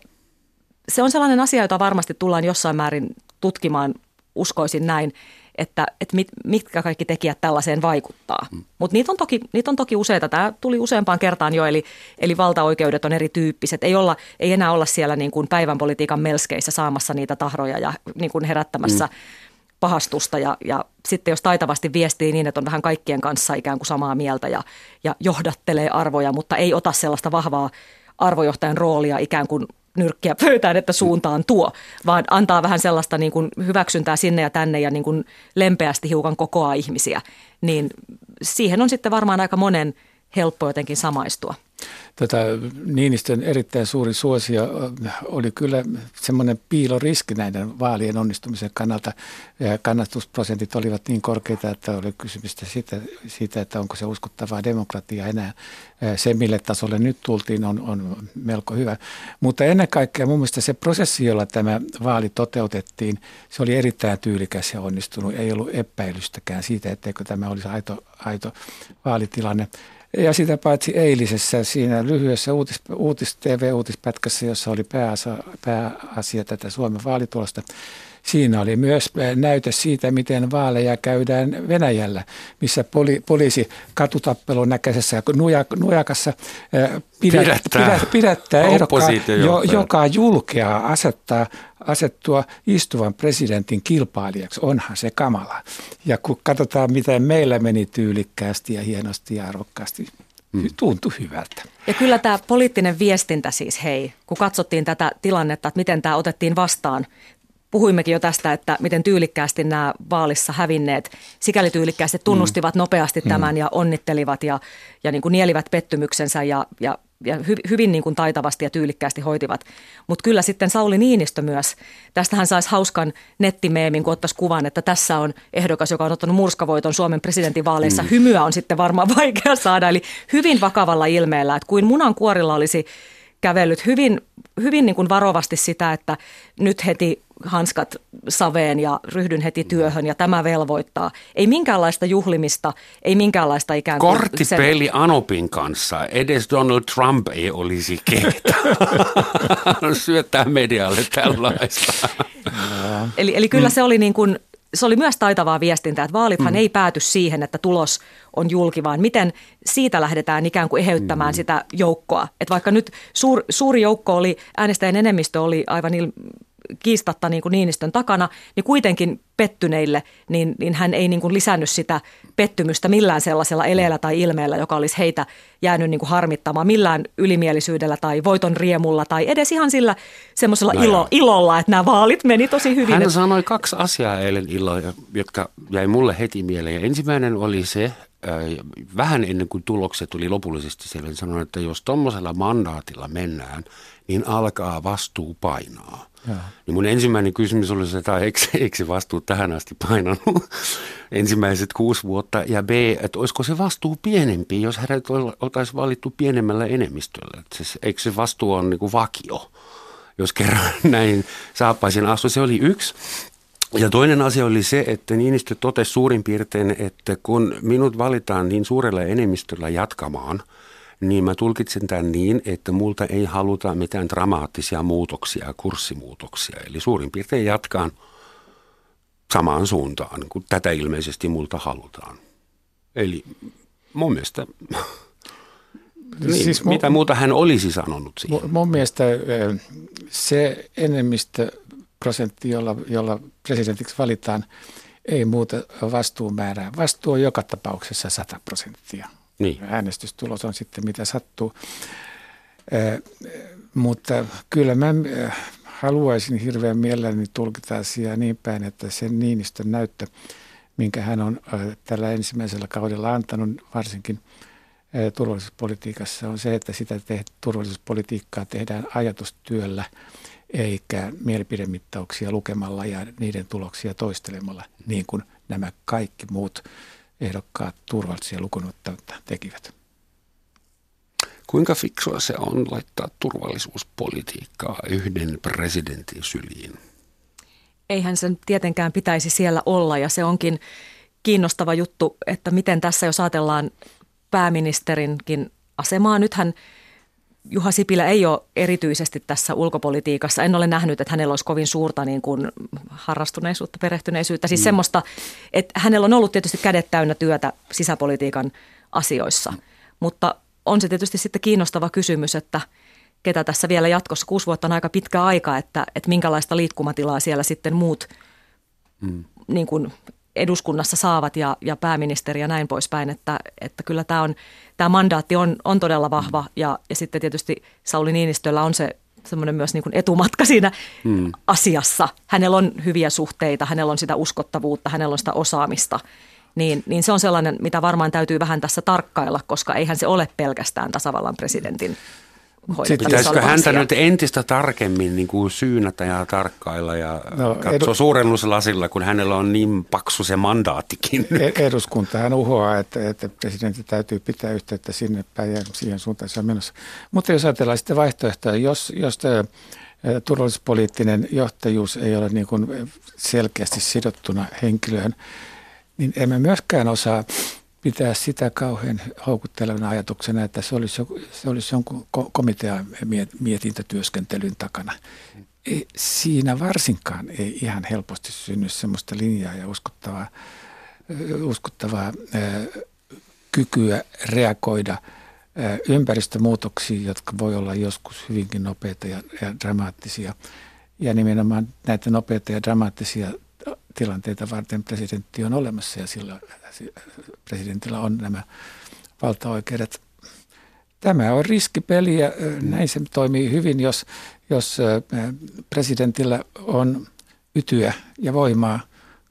se on sellainen asia, jota varmasti tullaan jossain määrin tutkimaan, uskoisin näin, että, että mit, mitkä kaikki tekijät tällaiseen vaikuttaa. Mm. Mutta niitä on toki, niit on toki useita. Tämä tuli useampaan kertaan jo, eli, eli valtaoikeudet on erityyppiset. Ei, olla, ei enää olla siellä niin kuin päivänpolitiikan melskeissä saamassa niitä tahroja ja niin kuin herättämässä mm. pahastusta. Ja, ja sitten jos taitavasti viestii niin, että on vähän kaikkien kanssa ikään kuin samaa mieltä ja, ja johdattelee arvoja, mutta ei ota sellaista vahvaa arvojohtajan roolia ikään kuin nyrkkiä pöytään, että suuntaan tuo, vaan antaa vähän sellaista niin kuin hyväksyntää sinne ja tänne ja niin kuin lempeästi hiukan kokoaa ihmisiä, niin siihen on sitten varmaan aika monen helppo jotenkin samaistua. Tätä Niinistön erittäin suuri suosio oli kyllä semmoinen piiloriski näiden vaalien onnistumisen kannalta. Kannatusprosentit olivat niin korkeita, että oli kysymystä siitä, siitä että onko se uskottavaa demokratiaa enää. Se, mille tasolle nyt tultiin, on, on melko hyvä. Mutta ennen kaikkea mun mielestä se prosessi, jolla tämä vaali toteutettiin, se oli erittäin tyylikäs ja onnistunut. Ei ollut epäilystäkään siitä, etteikö tämä olisi aito, aito vaalitilanne. Ja sitä paitsi eilisessä siinä lyhyessä uutis, uutis, T V-uutispätkässä, jossa oli pääasia, pääasia tätä Suomen vaalitulosta, siinä oli myös näyte siitä, miten vaaleja käydään Venäjällä, missä poli, poliisi katutappelun näköisessä nujakassa pidättää, pidättää, pidättää ehdokkaa, joka julkeaa asettaa, asettua istuvan presidentin kilpailijaksi. Onhan se kamala. Ja kun katsotaan, miten meillä meni tyylikkäästi ja hienosti ja arvokkaasti, hmm. tuntui hyvältä. Ja kyllä tämä poliittinen viestintä siis, hei, kun katsottiin tätä tilannetta, että miten tämä otettiin vastaan, puhuimmekin jo tästä, että miten tyylikkäästi nämä vaalissa hävinneet, sikäli tyylikkäästi tunnustivat nopeasti tämän ja onnittelivat ja, ja niin kuin nielivät pettymyksensä ja, ja, ja hy, hyvin niin kuin taitavasti ja tyylikkäästi hoitivat. Mutta kyllä sitten Sauli Niinistö myös, tästähän saisi hauskan nettimeemin, kun ottaisi kuvan, että tässä on ehdokas, joka on ottanut murskavoiton Suomen presidentinvaaleissa. Hymyä on sitten varmaan vaikea saada, eli hyvin vakavalla ilmeellä, että kuin munan kuorilla olisi kävellyt hyvin, hyvin niin kuin varovasti sitä, että nyt heti hanskat saveen ja ryhdyn heti työhön ja tämä velvoittaa. Ei minkäänlaista juhlimista, ei minkäänlaista ikään kuin... Korttipeli sen... Anopin kanssa. Edes Donald Trump ei olisi kehtä. Syöttää medialle tällaista. eli, eli kyllä mm. se oli niin kuin... Se oli myös taitavaa viestintää, että vaalithan mm. ei pääty siihen, että tulos on julki, vaan miten siitä lähdetään ikään kuin eheyttämään mm. sitä joukkoa. Että vaikka nyt suur, suuri joukko oli, äänestäjän enemmistö oli aivan il, kiistatta niin kuin Niinistön takana, niin kuitenkin pettyneille, niin, niin hän ei niin kuin lisännyt sitä pettymystä millään sellaisella eleellä tai ilmeellä, joka olisi heitä jäänyt niin kuin harmittamaan, millään ylimielisyydellä tai voiton riemulla tai edes ihan sillä semmoisella no ilo, ilolla, että nämä vaalit meni tosi hyvin. Hän sanoi kaksi asiaa eilen illalla, jotka jäi mulle heti mieleen. Ja ensimmäinen oli se, vähän ennen kuin tulokset tuli lopullisesti selvä, sanoin, että jos tuommoisella mandaatilla mennään, niin alkaa vastuu painaa. Niin mun ensimmäinen kysymys oli se, että eikö, eikö se vastuu tähän asti painanut ensimmäiset kuusi vuotta, ja B, että olisiko se vastuu pienempi, jos hänet oltaisiin valittu pienemmällä enemmistöllä. Siis, eikö se vastuu ole niin kuin vakio? jos kerran näin saappaisiin astui. Se oli yksi. Ja toinen asia oli se, että Niinistö totesi suurin piirtein, että kun minut valitaan niin suurella enemmistöllä jatkamaan, niin mä tulkitsen tämän niin, että multa ei haluta mitään dramaattisia muutoksia, kurssimuutoksia. Eli suurin piirtein jatkaan samaan suuntaan, kun tätä ilmeisesti multa halutaan. Eli mun mielestä, niin, siis mun, mitä muuta hän olisi sanonut siihen? Mun, mun mielestä se enemmistöprosentti, jolla, jolla presidentiksi valitaan, ei muuta vastuumäärää. Vastuu on joka tapauksessa sata prosenttia. Niin. Äänestystulos on sitten mitä sattuu, eh, mutta kyllä mä haluaisin hirveän mielelläni tulkita asiaa niin päin, että sen Niinistön näyttö, minkä hän on tällä ensimmäisellä kaudella antanut varsinkin eh, turvallisuuspolitiikassa, on se, että sitä te- turvallisuuspolitiikkaa tehdään ajatustyöllä eikä mielipidemittauksia lukemalla ja niiden tuloksia toistelemalla, niin kuin nämä kaikki muut ehdokkaat turvallisia lukunottamatta tekivät. Kuinka fiksua se on laittaa turvallisuuspolitiikkaa yhden presidentin syliin? Eihän sen tietenkään pitäisi siellä olla, ja se onkin kiinnostava juttu, että miten tässä, jos ajatellaan pääministerinkin asemaa. Nythän Juha Sipilä ei ole erityisesti tässä ulkopolitiikassa. En ole nähnyt, että hänellä olisi kovin suurta niin kuin harrastuneisuutta, perehtyneisyyttä. Siis mm. semmoista, että hänellä on ollut tietysti kädet täynnä työtä sisäpolitiikan asioissa. Mm. Mutta on se tietysti sitten kiinnostava kysymys, että ketä tässä vielä jatkossa. Kuusi vuotta on aika pitkä aika, että, että minkälaista liikkumatilaa siellä sitten muut mm. niin kuin eduskunnassa saavat ja, ja pääministeri ja näin poispäin, että, että kyllä tämä, on, tämä mandaatti on, on todella vahva ja, ja sitten tietysti Sauli Niinistöllä on se semmoinen myös niin kuin etumatka siinä hmm. asiassa. Hänellä on hyviä suhteita, hänellä on sitä uskottavuutta, hänellä on sitä osaamista, niin, niin se on sellainen, mitä varmaan täytyy vähän tässä tarkkailla, koska eihän se ole pelkästään tasavallan presidentin hoidettavissa. Pitäisikö häntä asia nyt entistä tarkemmin niin kuin syynätä ja tarkkailla ja no, katsoa edu- suurennuslasilla, kun hänellä on niin paksu se mandaattikin? Eduskuntahan uhoaa, että, että presidentti täytyy pitää yhteyttä sinne päin ja siihen suuntaan se on menossa. Mutta jos ajatellaan sitten vaihtoehtoja, jos, jos turvallisuuspoliittinen johtajuus ei ole niin kuin selkeästi sidottuna henkilöön, niin emme myöskään osaa pitää sitä kauhean houkuttelevana ajatuksena, että se olisi, se olisi jonkun komitean mietintätyöskentelyn takana. Siinä varsinkaan ei ihan helposti synny sellaista linjaa ja uskottavaa, uskottavaa kykyä reagoida ympäristömuutoksiin, jotka voi olla joskus hyvinkin nopeita ja, ja dramaattisia. Ja nimenomaan näitä nopeita ja dramaattisia tilanteita varten presidentti on olemassa ja sillä presidentillä on nämä valtaoikeudet. Tämä on riskipeli ja näin se toimii hyvin, jos, jos presidentillä on ytyä ja voimaa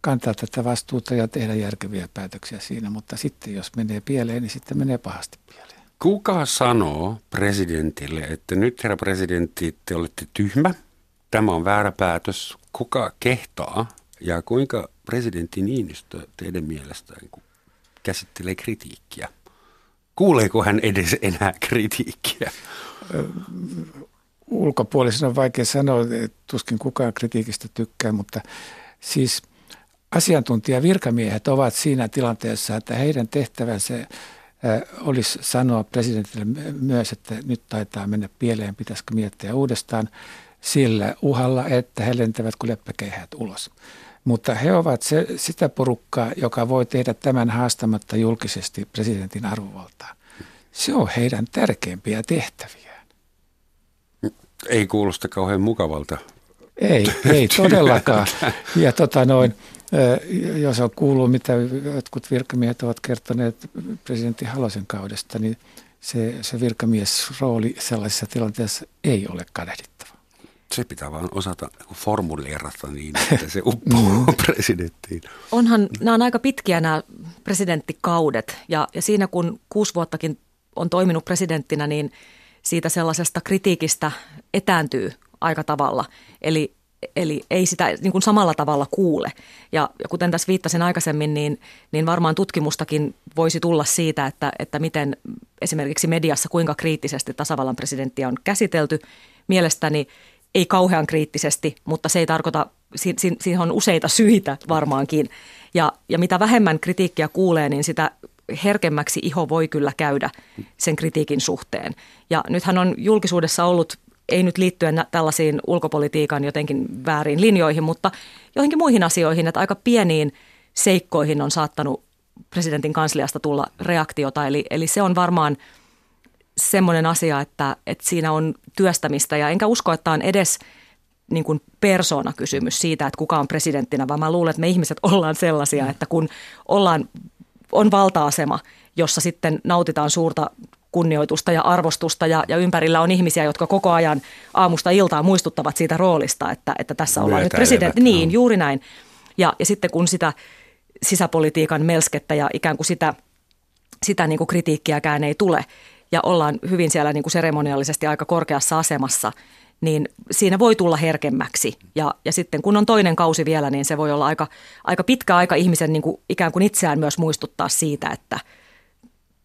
kantaa tätä vastuuta ja tehdä järkeviä päätöksiä siinä, mutta sitten jos menee pieleen, niin sitten menee pahasti pieleen. Kuka sanoo presidentille, että nyt herra presidentti, te olette tyhmä, tämä on väärä päätös, kuka kehtaa? Ja kuinka presidentti Niinistö teidän mielestään käsittelee kritiikkiä? Kuuleeko hän edes enää kritiikkiä? Ulkopuolisena on vaikea sanoa, tuskin kukaan kritiikistä tykkää, mutta siis asiantuntijavirkamiehet ovat siinä tilanteessa, että heidän tehtävänsä olisi sanoa presidentille myös, että nyt taitaa mennä pieleen, pitäisikö miettiä uudestaan sillä uhalla, että he lentävät kuin leppäkeihät ulos. Mutta he ovat se, sitä porukkaa, joka voi tehdä tämän haastamatta julkisesti presidentin arvovaltaa. Se on heidän tärkeimpiä tehtäviään. Ei kuulosta kauhean mukavalta. Ei, ei todellakaan. Ja tota noin, jos on kuullut, mitä jotkut virkamiehet ovat kertoneet presidentti Halosen kaudesta, niin se, se virkamiesrooli sellaisessa tilanteessa ei ole kadehdittava. Se pitää vaan osata formuleerata niin, että se uppoo presidenttiin. Onhan, nämä on aika pitkiä nämä presidenttikaudet ja, ja siinä kun kuusi vuottakin on toiminut presidenttinä, niin siitä sellaisesta kritiikistä etääntyy aika tavalla. Eli, eli ei sitä niin kuin samalla tavalla kuule. Ja, ja kuten tässä viittasin aikaisemmin, niin, niin varmaan tutkimustakin voisi tulla siitä, että, että miten esimerkiksi mediassa kuinka kriittisesti tasavallan presidenttiä on käsitelty. Mielestäni ei kauhean kriittisesti, mutta se ei tarkoita, si- si- siihen on useita syitä varmaankin. Ja, ja mitä vähemmän kritiikkiä kuulee, niin sitä herkemmäksi iho voi kyllä käydä sen kritiikin suhteen. Ja nythän on julkisuudessa ollut, ei nyt liittyen tällaisiin ulkopolitiikan jotenkin väärin linjoihin, mutta joihinkin muihin asioihin, että aika pieniin seikkoihin on saattanut presidentin kansliasta tulla reaktiota. Eli, eli se on varmaan semmoinen asia, että, että siinä on työstämistä ja enkä usko, että on edes niin kuin persoonakysymys siitä, että kuka on presidenttinä, vaan mä luulen, että me ihmiset ollaan sellaisia, että kun ollaan, on valta-asema, jossa sitten nautitaan suurta kunnioitusta ja arvostusta ja, ja ympärillä on ihmisiä, jotka koko ajan aamusta iltaan muistuttavat siitä roolista, että, että tässä ollaan myötäilevät nyt presidentti. Niin, no. Juuri näin. Ja, ja sitten kun sitä sisäpolitiikan melskettä ja ikään kuin sitä, sitä niin kuin kritiikkiäkään ei tule ja ollaan hyvin siellä niin kuin seremoniallisesti aika korkeassa asemassa, niin siinä voi tulla herkemmäksi. Ja, ja sitten kun on toinen kausi vielä, niin se voi olla aika, aika pitkä aika ihmisen niin kuin ikään kuin itseään myös muistuttaa siitä, että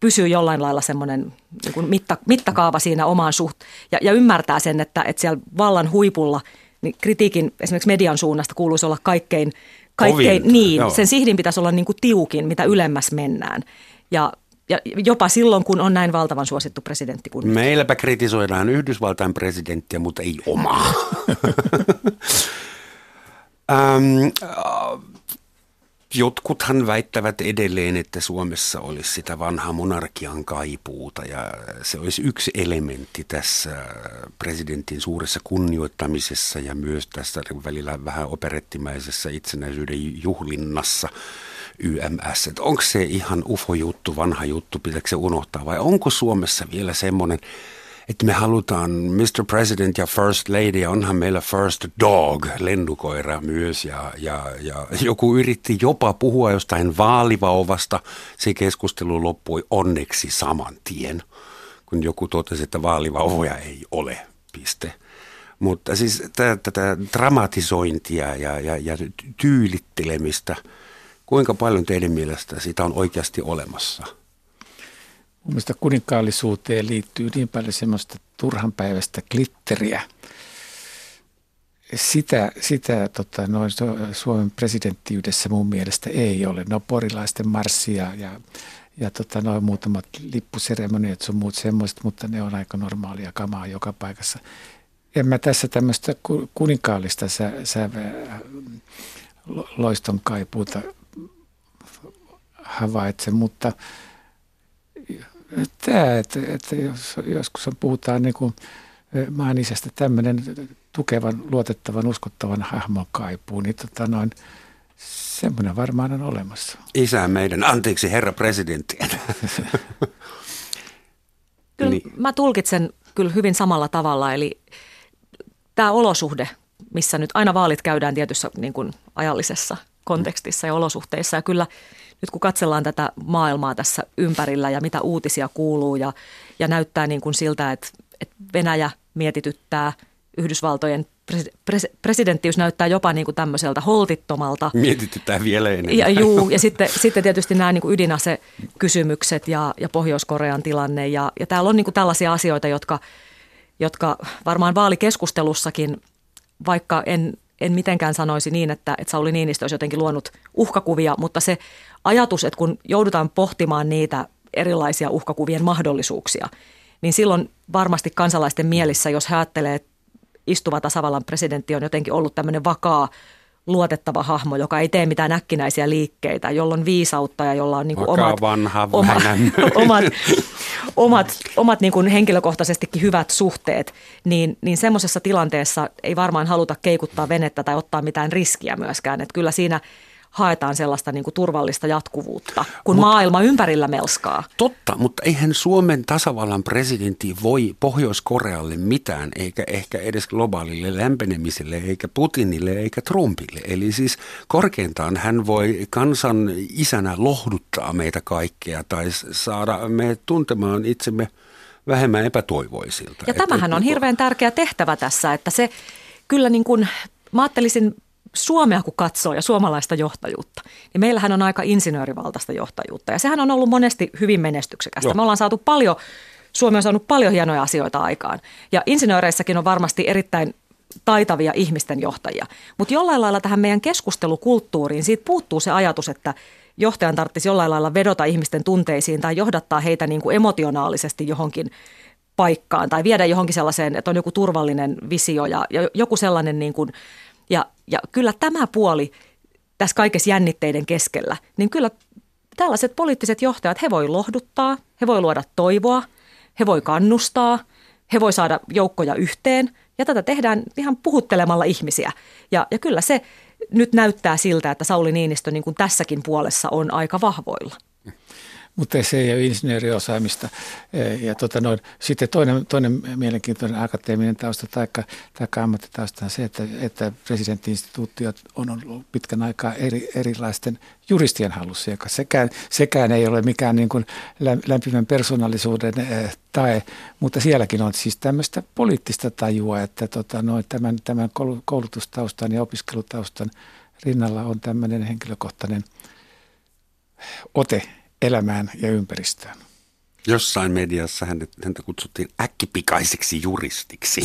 pysyy jollain lailla semmoinen niin kuin mitta, mittakaava siinä omaan suht- ja, ja ymmärtää sen, että, että siellä vallan huipulla niin kritiikin esimerkiksi median suunnasta kuuluisi olla kaikkein, kaikkein niin, joo. Sen sihdin pitäisi olla niin kuin tiukin, mitä ylemmäs mennään. Ja Ja jopa silloin, kun on näin valtavan suosittu presidentti. Kun meilläpä kritisoidaan Yhdysvaltain presidenttiä, mutta ei omaa. ähm, äh, jotkuthan väittävät edelleen, että Suomessa olisi sitä vanhaa monarkian kaipuuta ja se olisi yksi elementti tässä presidentin suuressa kunnioittamisessa ja myös tässä välillä vähän operettimäisessä itsenäisyyden juhlinnassa. Y M S, että onko se ihan ufo-juttu, vanha juttu, pitääkö se unohtaa vai onko Suomessa vielä semmoinen, että me halutaan mister President ja First Lady, ja onhan meillä First Dog, lennukoira myös ja, ja, ja joku yritti jopa puhua jostain vaalivauvasta, se keskustelu loppui onneksi saman tien, kun joku totesi, että vaalivauvoja ei ole, piste. Mutta siis tätä dramatisointia ja, ja, ja tyylittelemistä. Kuinka paljon teidän mielestä sitä on oikeasti olemassa? Mun mielestä kuninkaallisuuteen liittyy niin paljon semmoista turhanpäiväistä glitteriä. Sitä, sitä tota, noin Suomen presidenttiydessä mun mielestä ei ole. No porilaisten marssia ja, ja tota, noin muutamat lippuseremoniat sun muut semmoiset, mutta ne on aika normaalia kamaa joka paikassa. En mä tässä tämmöistä kuninkaallista sä, säveä loiston kaipuuta havaitse, mutta tämä, että, että jos, joskus on, puhutaan niin kuin maan isästä tämmöinen tukevan, luotettavan, uskottavan hahmon kaipuu, niin tota noin, semmoinen varmaan on olemassa. Isä meidän, anteeksi herra presidentti. Kyllä niin. Mä tulkitsen kyllä hyvin samalla tavalla, eli tämä olosuhde, missä nyt aina vaalit käydään tietyssä niin kuin ajallisessa kontekstissa ja olosuhteissa ja kyllä nyt kun katsellaan tätä maailmaa tässä ympärillä ja mitä uutisia kuuluu ja, ja näyttää niin kuin siltä, että, että Venäjä mietityttää, Yhdysvaltojen pres, pres, presidenttiys näyttää jopa niin kuin tämmöiseltä holtittomalta. Mietityttää vielä enemmän. Ja, juu, ja sitten, sitten tietysti nämä niin kuin ydinasekysymykset ja, ja Pohjois-Korean tilanne ja, ja täällä on niin kuin tällaisia asioita, jotka, jotka varmaan vaalikeskustelussakin, vaikka en... En mitenkään sanoisi niin, että, että Sauli Niinistö olisi jotenkin luonut uhkakuvia, mutta se ajatus, että kun joudutaan pohtimaan niitä erilaisia uhkakuvien mahdollisuuksia, niin silloin varmasti kansalaisten mielissä, jos he ajattelee, että istuva tasavallan presidentti on jotenkin ollut tämmöinen vakaa, luotettava hahmo, joka ei tee mitään äkkinäisiä liikkeitä, jolla on viisautta ja jolla on niin kuin omat, vanha, oma, omat, omat, omat niin kuin henkilökohtaisestikin hyvät suhteet, niin, niin semmoisessa tilanteessa ei varmaan haluta keikuttaa venettä tai ottaa mitään riskiä myöskään. Että kyllä siinä haetaan sellaista niin kuin turvallista jatkuvuutta, kun Mut, maailma ympärillä melskaa. Totta, mutta eihän Suomen tasavallan presidentti voi Pohjois-Korealle mitään, eikä ehkä edes globaalille lämpenemiselle, eikä Putinille, eikä Trumpille. Eli siis korkeintaan hän voi kansan isänä lohduttaa meitä kaikkea tai saada meidät tuntemaan itsemme vähemmän epätoivoisilta. Ja tämähän on hirveän tärkeä tehtävä tässä, että se kyllä niin kuin, mä ajattelisin, Suomea kun katsoo ja suomalaista johtajuutta, niin meillähän on aika insinöörivaltaista johtajuutta ja sehän on ollut monesti hyvin menestyksekästä. Joo. Me ollaan saatu paljon, Suomi on saanut paljon hienoja asioita aikaan ja insinööreissäkin on varmasti erittäin taitavia ihmisten johtajia. Mutta jollain lailla tähän meidän keskustelukulttuuriin siitä puuttuu se ajatus, että johtajan tarvitsisi jollain lailla vedota ihmisten tunteisiin tai johdattaa heitä niin kuin emotionaalisesti johonkin paikkaan tai viedä johonkin sellaiseen, että on joku turvallinen visio ja, ja joku sellainen niin kuin, ja, ja kyllä tämä puoli tässä kaikessa jännitteiden keskellä, niin kyllä tällaiset poliittiset johtajat, he voi lohduttaa, he voi luoda toivoa, he voi kannustaa, he voi saada joukkoja yhteen ja tätä tehdään ihan puhuttelemalla ihmisiä ja, ja kyllä se nyt näyttää siltä, että Sauli Niinistö niin kuin tässäkin puolessa on aika vahvoilla. Mutta se ei ole insinööriosaamista. Ja tota noin, sitten toinen, toinen mielenkiintoinen akateeminen tausta tai ammattitausta on se, että, että presidenttiinstituutio on ollut pitkän aikaa eri, erilaisten juristien hallussa, joka sekään, sekään ei ole mikään niin kuin lämpimän persoonallisuuden tae, mutta sielläkin on siis tämmöistä poliittista tajua, että tota noin, tämän, tämän koulutustaustan ja opiskelutaustan rinnalla on tämmöinen henkilökohtainen ote elämään ja ympäristöön. Jossain mediassa häntä kutsuttiin äkkipikaiseksi juristiksi.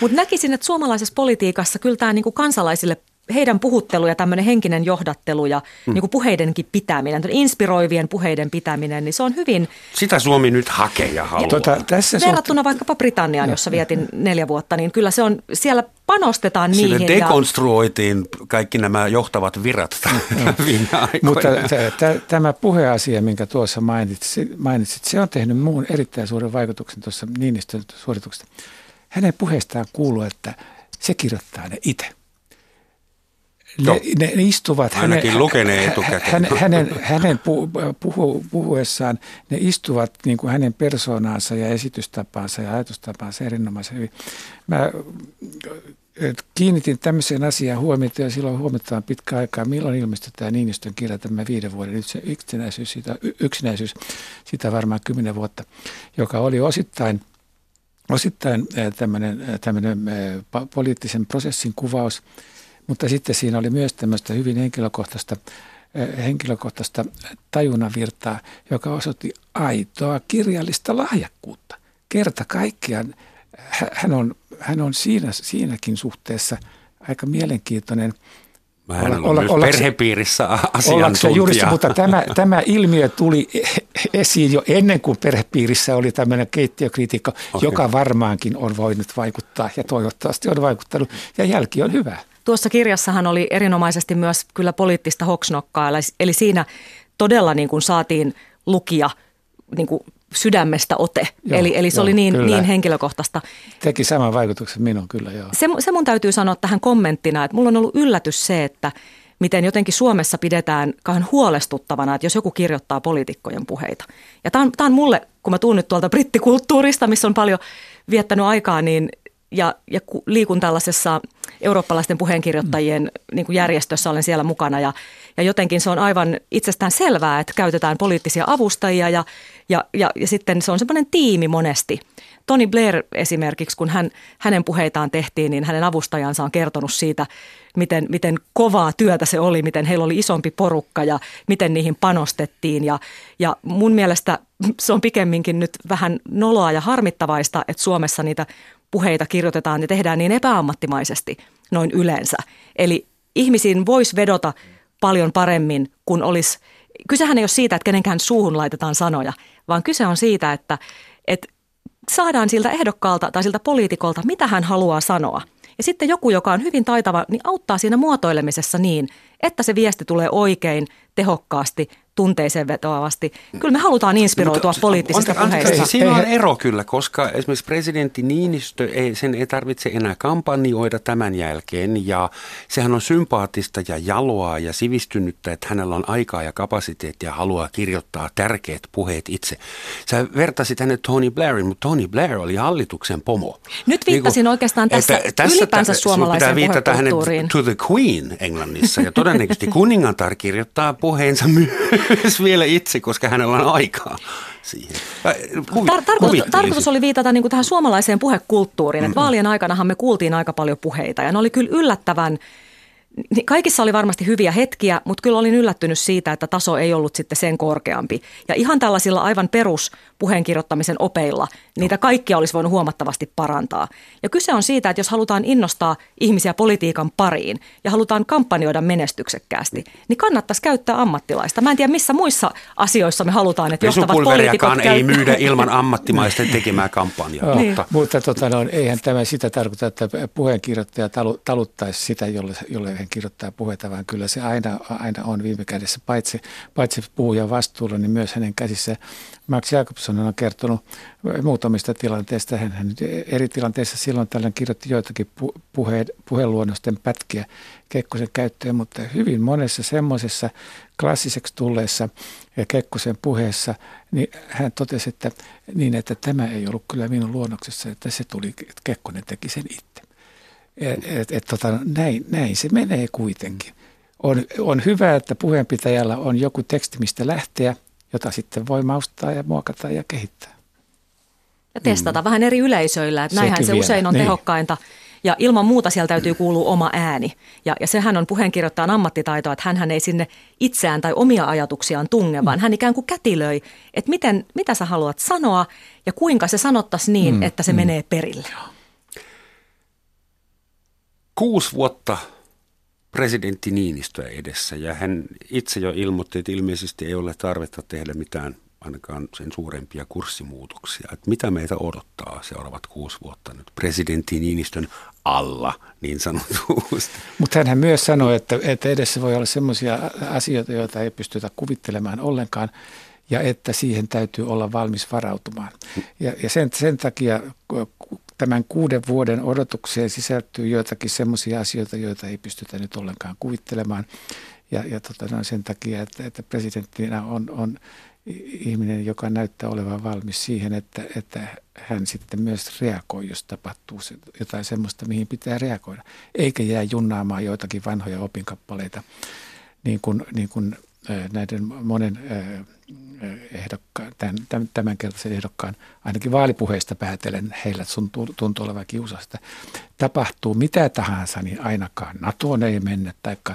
Mutta näkisin, että suomalaisessa politiikassa kyllä tämä niinku kansalaisille heidän puhuttelu ja tämmöinen henkinen johdattelu ja mm. niinku puheidenkin pitäminen, inspiroivien puheiden pitäminen, niin se on hyvin... Sitä Suomi nyt hakee ja haluaa. Tota, tässä verrattuna suht... vaikkapa Britanniaan, jossa vietin neljä vuotta, niin kyllä se on siellä... Panostetaan sille niihin. Dekonstruoitiin ja... kaikki nämä johtavat virat viime aikoina. Mutta t- t- tämä puheasia, minkä tuossa mainitsit, mainitsit, se on tehnyt muun erittäin suuren vaikutuksen tuossa Niinistön suorituksesta. Hänen puheestaan kuuluu, että se kirjoittaa ne itse. Ne, ne istuvat ainakin hänen, lukenee etukäteen. Hänen, hänen puhu, puhuessaan ne istuvat niin kuin hänen persoonaansa ja esitystapaansa ja ajatustapaansa erinomaisen hyvin. Mä kiinnitin tämmöiseen asiaan huomiota ja silloin huomataan pitkä aikaa, milloin ilmestyy tämä Niinistön kirja, tämä viiden vuoden yksinäisyys, sitä, yksinäisyys, sitä varmaan kymmenen vuotta, joka oli osittain, osittain tämmöinen, tämmöinen poliittisen prosessin kuvaus. Mutta sitten siinä oli myös tämmöistä hyvin henkilökohtaista, henkilökohtaista tajunnavirtaa, joka osoitti aitoa kirjallista lahjakkuutta. Kerta kaikkiaan hän on, hän on siinä, siinäkin suhteessa aika mielenkiintoinen. Hän on olla, myös olla, perhepiirissä asiantuntija. Juristi, mutta tämä, tämä ilmiö tuli esiin jo ennen kuin perhepiirissä oli tämmöinen keittiökriitikko, okay. joka varmaankin on voinut vaikuttaa ja toivottavasti on vaikuttanut ja jälki on hyvä. Tuossa kirjassahan oli erinomaisesti myös kyllä poliittista hoksnokkaa, eli siinä todella niin kuin saatiin lukija niin kuin sydämestä ote, joo, eli, eli se joo, oli niin, niin henkilökohtaista. Teki saman vaikutuksen minun, kyllä joo. Se, se mun täytyy sanoa tähän kommenttina, että mulla on ollut yllätys se, että miten jotenkin Suomessa pidetään kauhean huolestuttavana, että jos joku kirjoittaa poliitikkojen puheita. Ja tämä on, tämä on mulle, kun mä tuun nyt tuolta brittikulttuurista, missä on paljon viettänyt aikaa, niin... Ja, ja liikun tällaisessa eurooppalaisten puheenkirjoittajien niin kuin järjestössä, olen siellä mukana ja, ja jotenkin se on aivan itsestään selvää, että käytetään poliittisia avustajia ja, ja, ja, ja sitten se on semmoinen tiimi monesti. Tony Blair esimerkiksi, kun hän, hänen puheitaan tehtiin, niin hänen avustajansa on kertonut siitä, miten, miten kovaa työtä se oli, miten heillä oli isompi porukka ja miten niihin panostettiin. Ja, ja mun mielestä se on pikemminkin nyt vähän noloa ja harmittavaista, että Suomessa niitä puheita kirjoitetaan ja tehdään niin epäammattimaisesti noin yleensä. Eli ihmisiin voisi vedota paljon paremmin, kun olisi, kysehän ei ole siitä, että kenenkään suuhun laitetaan sanoja, vaan kyse on siitä, että, että saadaan siltä ehdokkaalta tai siltä poliitikolta, mitä hän haluaa sanoa. Ja sitten joku, joka on hyvin taitava, niin auttaa siinä muotoilemisessa niin, että se viesti tulee oikein, tehokkaasti, tunteeseen vetoavasti. Kyllä me halutaan inspiroitua Mutta, poliittisista on, puheista. Siinä on ero kyllä, koska esimerkiksi presidentti Niinistö, ei, sen ei tarvitse enää kampanjoida tämän jälkeen. Ja sehän on sympaattista ja jaloa ja sivistynyttä, että hänellä on aikaa ja kapasiteettia ja haluaa kirjoittaa tärkeät puheet itse. Sä vertasit hänet Tony Blairin, mutta Tony Blair oli hallituksen pomo. Nyt viittasin niin kuin, oikeastaan tässä ylipäänsä suomalaisen puhekulttuuriin. To the Queen Englannissa ja todennäköisesti kuningatar kirjoittaa puheensa myös. vielä itse, koska hänellä on aikaa siihen. Tar- tarkoitus, tarkoitus oli viitata niin kuin tähän suomalaiseen puhekulttuuriin, että vaalien aikanahan me kuultiin aika paljon puheita ja ne oli kyllä yllättävän Kaikissa oli varmasti hyviä hetkiä, mutta kyllä olin yllättynyt siitä, että taso ei ollut sitten sen korkeampi. Ja ihan tällaisilla aivan peruspuheenkirjoittamisen opeilla niitä kaikkia olisi voinut huomattavasti parantaa. Ja kyse on siitä, että jos halutaan innostaa ihmisiä politiikan pariin ja halutaan kampanjoida menestyksekkäästi, niin kannattaisi käyttää ammattilaista. Mä en tiedä, missä muissa asioissa me halutaan, että johtavat poliitikot käy... ei myydä ilman ammattimaisten tekemää kampanjaa. Joo, mutta mutta tota, no, eihän tämä sitä tarkoita, että puheenkirjoittaja taluttaisi sitä, jolle, jolle kirjoittaa puheita, vaan kyllä se aina, aina on viime kädessä, paitsi, paitsi puhujan vastuulla, niin myös hänen käsissä. Max Jakobson on kertonut muutamista tilanteista. Hän, hän eri tilanteissa silloin tällöin kirjoitti joitakin puhe, puheluonnosten pätkiä Kekkosen käyttöön, mutta hyvin monessa semmoisessa klassiseksi tulleessa Kekkosen puheessa, niin hän totesi, että, niin, että tämä ei ollut kyllä minun luonnoksessa, että se tuli, että Kekkonen teki sen itse. Et, et, et, tota, näin, näin se menee kuitenkin. On, on hyvä, että puheenpitäjällä on joku teksti, mistä lähteä, jota sitten voi maustaa ja muokata ja kehittää. Ja testata mm. vähän eri yleisöillä, että näinhän se vielä usein on niin tehokkainta. Ja ilman muuta siellä täytyy kuulua oma ääni. Ja, ja sehän on puheenkirjoittajan ammattitaitoa, että hänhän ei sinne itseään tai omia ajatuksiaan tunge, vaan hän ikään kuin kätilöi, että miten, mitä sä haluat sanoa ja kuinka se sanottaisi niin, mm. että se mm. menee perille. Kuusi vuotta presidentti Niinistöä edessä, ja hän itse jo ilmoitti, että ilmeisesti ei ole tarvetta tehdä mitään, ainakaan sen suurempia kurssimuutoksia. Että mitä meitä odottaa seuraavat kuusi vuotta nyt presidentti Niinistön alla, niin sanotusti. Mutta hän myös sanoi, että, että edessä voi olla sellaisia asioita, joita ei pystytä kuvittelemaan ollenkaan, ja että siihen täytyy olla valmis varautumaan. Ja, ja sen, sen takia... Tämän kuuden vuoden odotukseen sisältyy joitakin semmoisia asioita, joita ei pystytä nyt ollenkaan kuvittelemaan. Ja, ja tota, no sen takia, että, että presidenttinä on, on ihminen, joka näyttää olevan valmis siihen, että, että hän sitten myös reagoi, jos tapahtuu jotain semmoista, mihin pitää reagoida. Eikä jää junnaamaan joitakin vanhoja opinkappaleita, niin kuin, niin kuin näiden monen ehdokkaan, tämän, tämänkertaisen ehdokkaan, ainakin vaalipuheista päätellen, heillä tuntuu olevan kiusasta. Tapahtuu mitä tahansa, niin ainakaan NATOon ei mennä, taikka,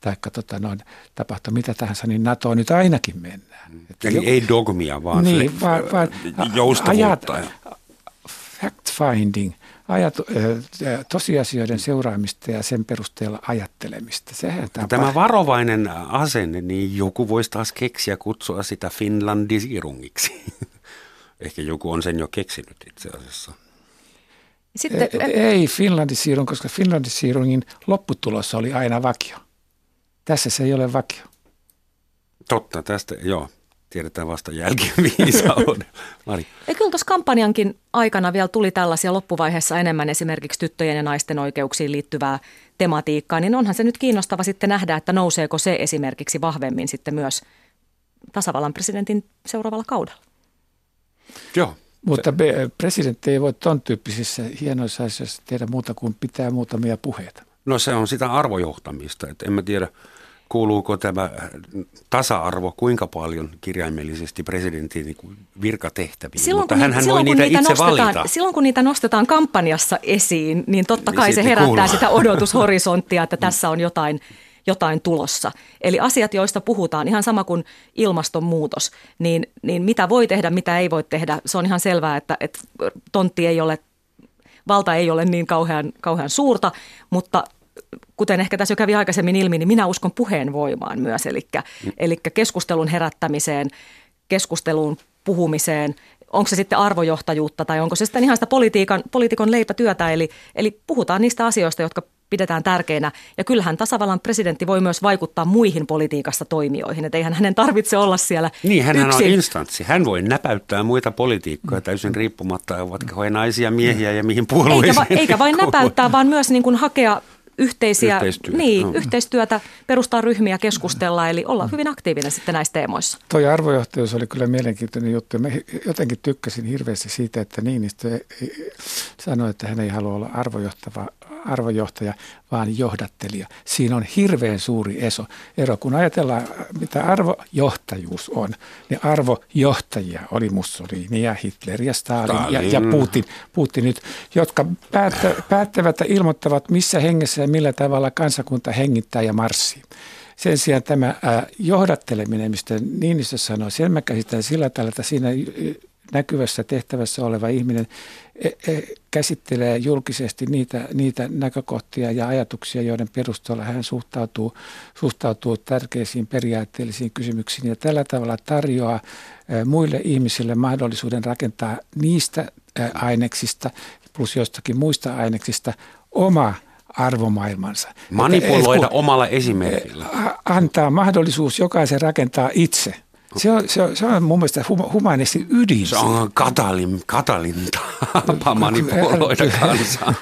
taikka tota noin, tapahtuu mitä tahansa, niin NATOon nyt ainakin mennään. Eli jo, ei dogmia, vaan, niin, se, vaan, vaan joustavuutta. Ajat, fact-finding. Ajatu, tosiasioiden seuraamista ja sen perusteella ajattelemista. Sehän tämä pah- varovainen asenne, niin joku voisi taas keksiä kutsua sitä finlandisirungiksi. Ehkä joku on sen jo keksinyt itse asiassa. Sitten, ei, ei finlandisirung, koska finlandisirungin lopputulos oli aina vakio. Tässä se ei ole vakio. Totta, tästä joo. Tiedetään vasta jälkeen viisauden. Mari. Ja kyllä tuossa kampanjankin aikana vielä tuli tällaisia loppuvaiheessa enemmän esimerkiksi tyttöjen ja naisten oikeuksiin liittyvää tematiikkaa, niin onhan se nyt kiinnostava sitten nähdä, että nouseeko se esimerkiksi vahvemmin sitten myös tasavallan presidentin seuraavalla kaudella. Joo. Mutta presidentti ei voi ton tyyppisissä hienoissa asioissa tehdä muuta kuin pitää muutamia puheita. No se on sitä arvojohtamista, että en mä tiedä. Kuuluuko tämä tasa-arvo kuinka paljon kirjaimellisesti presidentin virkatehtäviin, silloin, mutta hänhän silloin, voi niitä, niitä itse valita. Silloin kun niitä nostetaan kampanjassa esiin, niin totta kai se herättää kuulua sitä odotushorisonttia, että tässä on jotain, jotain tulossa. Eli asiat, joista puhutaan, ihan sama kuin ilmastonmuutos, niin, niin mitä voi tehdä, mitä ei voi tehdä. Se on ihan selvää, että, että tontti ei ole, valta ei ole niin kauhean, kauhean suurta, mutta... Kuten ehkä tässä jo kävi aikaisemmin ilmi, niin minä uskon puheen voimaan myös, eli, eli keskustelun herättämiseen, keskusteluun puhumiseen, onko se sitten arvojohtajuutta tai onko se sitten ihan sitä politiikan, poliitikon leipätyötä, eli, eli puhutaan niistä asioista, jotka pidetään tärkeinä. Ja kyllähän tasavallan presidentti voi myös vaikuttaa muihin politiikassa toimijoihin, että eihän hänen tarvitse olla siellä niin, hän yksin. On instanssi. Hän voi näpäyttää muita poliitikkoja täysin riippumatta, ovatko he naisia, miehiä ja mihin puolueisiin. Eikä, va, eikä vain näpäyttää, vaan myös niin kuin hakea... Yhteisiä, yhteistyötä. Niin, no. yhteistyötä, perustaa ryhmiä, keskustella, eli olla hyvin aktiivinen sitten näissä teemoissa. Toi arvojohtajuus oli kyllä mielenkiintoinen juttu. Mä jotenkin tykkäsin hirveästi siitä, että Niinistö sanoi, että hän ei halua olla arvojohtava arvojohtaja, vaan johdattelija. Siinä on hirveän suuri ero. Kun ajatellaan, mitä arvojohtajuus on, niin arvojohtajia oli Mussolini ja Hitler ja Stalin, Stalin. Ja, ja Putin, Putin nyt, jotka päättä, päättävät ja ilmoittavat, missä hengessä ja millä tavalla kansakunta hengittää ja marssii. Sen sijaan tämä johdatteleminen, mistä Niinistö sanoi, sen mä käsitän sillä tavalla, että siinä näkyvässä tehtävässä oleva ihminen käsittelee julkisesti niitä, niitä näkökohtia ja ajatuksia, joiden perusteella hän suhtautuu, suhtautuu tärkeisiin periaatteellisiin kysymyksiin ja tällä tavalla tarjoaa muille ihmisille mahdollisuuden rakentaa niistä aineksista plus jostakin muista aineksista oma arvomaailmansa. Manipuloida että, omalla esimerkillä. Antaa mahdollisuus jokaisen rakentaa itse. Se on, se on, se on mun mielestä humanistin ydin. Se on katalin, katalinta tapa manipuloida kansaa.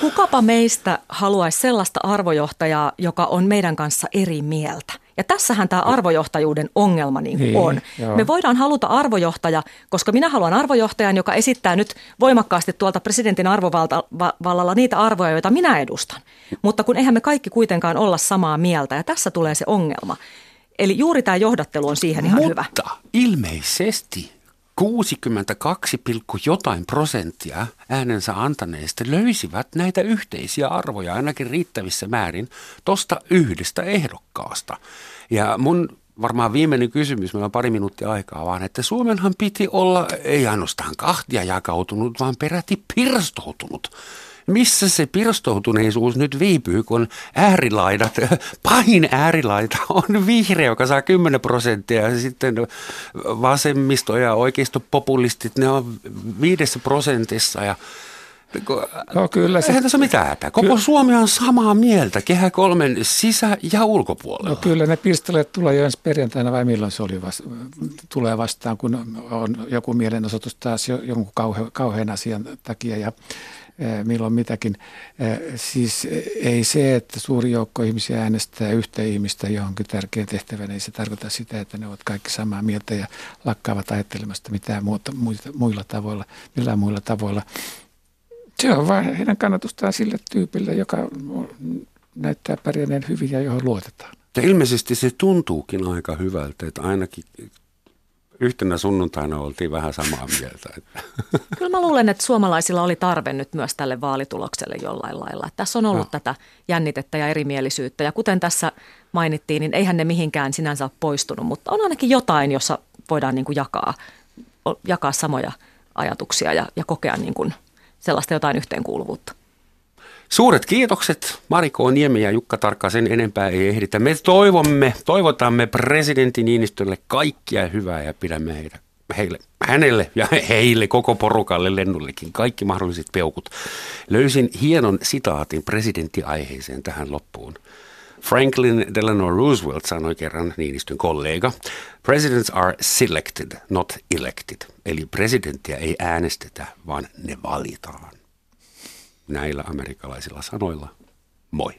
Kukapa meistä haluaisi sellaista arvojohtajaa, joka on meidän kanssa eri mieltä? Ja tässähän tämä arvojohtajuuden ongelma niin kuin niin, on. Joo. Me voidaan haluta arvojohtaja, koska minä haluan arvojohtajan, joka esittää nyt voimakkaasti tuolta presidentin arvovallalla niitä arvoja, joita minä edustan. Mutta kun eihän me kaikki kuitenkaan olla samaa mieltä ja tässä tulee se ongelma. Eli juuri tämä johdattelu on siihen ihan Mutta hyvä. Mutta ilmeisesti kuusikymmentäkaksi pilkku jotain prosenttia äänensä antaneista löysivät näitä yhteisiä arvoja ainakin riittävissä määrin tuosta yhdestä ehdokkaasta. Ja mun varmaan viimeinen kysymys, meillä on pari minuuttia aikaa vaan, että Suomenhan piti olla ei ainoastaan kahtia jakautunut, vaan peräti pirstoutunut. Missä se pirstoutuneisuus nyt viipyy, kun äärilaidat, pahin äärilaita on vihreä, joka saa kymmenen prosenttia ja sitten vasemmisto ja oikeistopopulistit, ne on viidessä prosentissa ja no, kyllä se, eihän tässä ole mitään äpää. Koko ky- Suomi on samaa mieltä Kehä kolmen sisä- ja ulkopuolella. No kyllä ne pirstaleet tulee jo ensi perjantaina vai milloin se oli vasta- tulee vastaan, kun on joku mielenosoitus taas jonkun kauhe- kauhean asian takia ja milloin mitäkin. Siis ei se, että suuri joukko ihmisiä äänestää yhtä ihmistä johonkin tärkeän tehtävän, ei se tarkoita sitä, että ne ovat kaikki samaa mieltä ja lakkaavat ajattelemasta mitään muuta, muilla tavoilla, millään muilla tavoilla. Se on vain heidän kannatustaan sille tyypille, joka näyttää pärjänneen hyvin ja johon luotetaan. Ja ilmeisesti se tuntuukin aika hyvältä, että ainakin yhtenä sunnuntaina oltiin vähän samaa mieltä. Kyllä mä luulen, että suomalaisilla oli tarve nyt myös tälle vaalitulokselle jollain lailla. Tässä on ollut no. tätä jännitettä ja erimielisyyttä. Ja kuten tässä mainittiin, niin eihän ne mihinkään sinänsä ole poistunut, mutta on ainakin jotain, jossa voidaan niin kuin jakaa, jakaa samoja ajatuksia ja, ja kokea niin kuin sellaista jotain yhteenkuuluvuutta. Suuret kiitokset Mari K. Niemi ja Jukka Tarkka, sen enempää ei ehditä. Me toivomme, toivotamme presidentti Niinistölle kaikkia hyvää ja pidämme heitä, heille, hänelle ja heille, koko porukalle, lennullekin kaikki mahdolliset peukut. Löysin hienon sitaatin presidenttiaiheeseen tähän loppuun. Franklin Delano Roosevelt sanoi kerran, Niinistön kollega, presidents are selected, not elected. Eli presidenttiä ei äänestetä, vaan ne valitaan. Näillä amerikkalaisilla sanoilla, moi!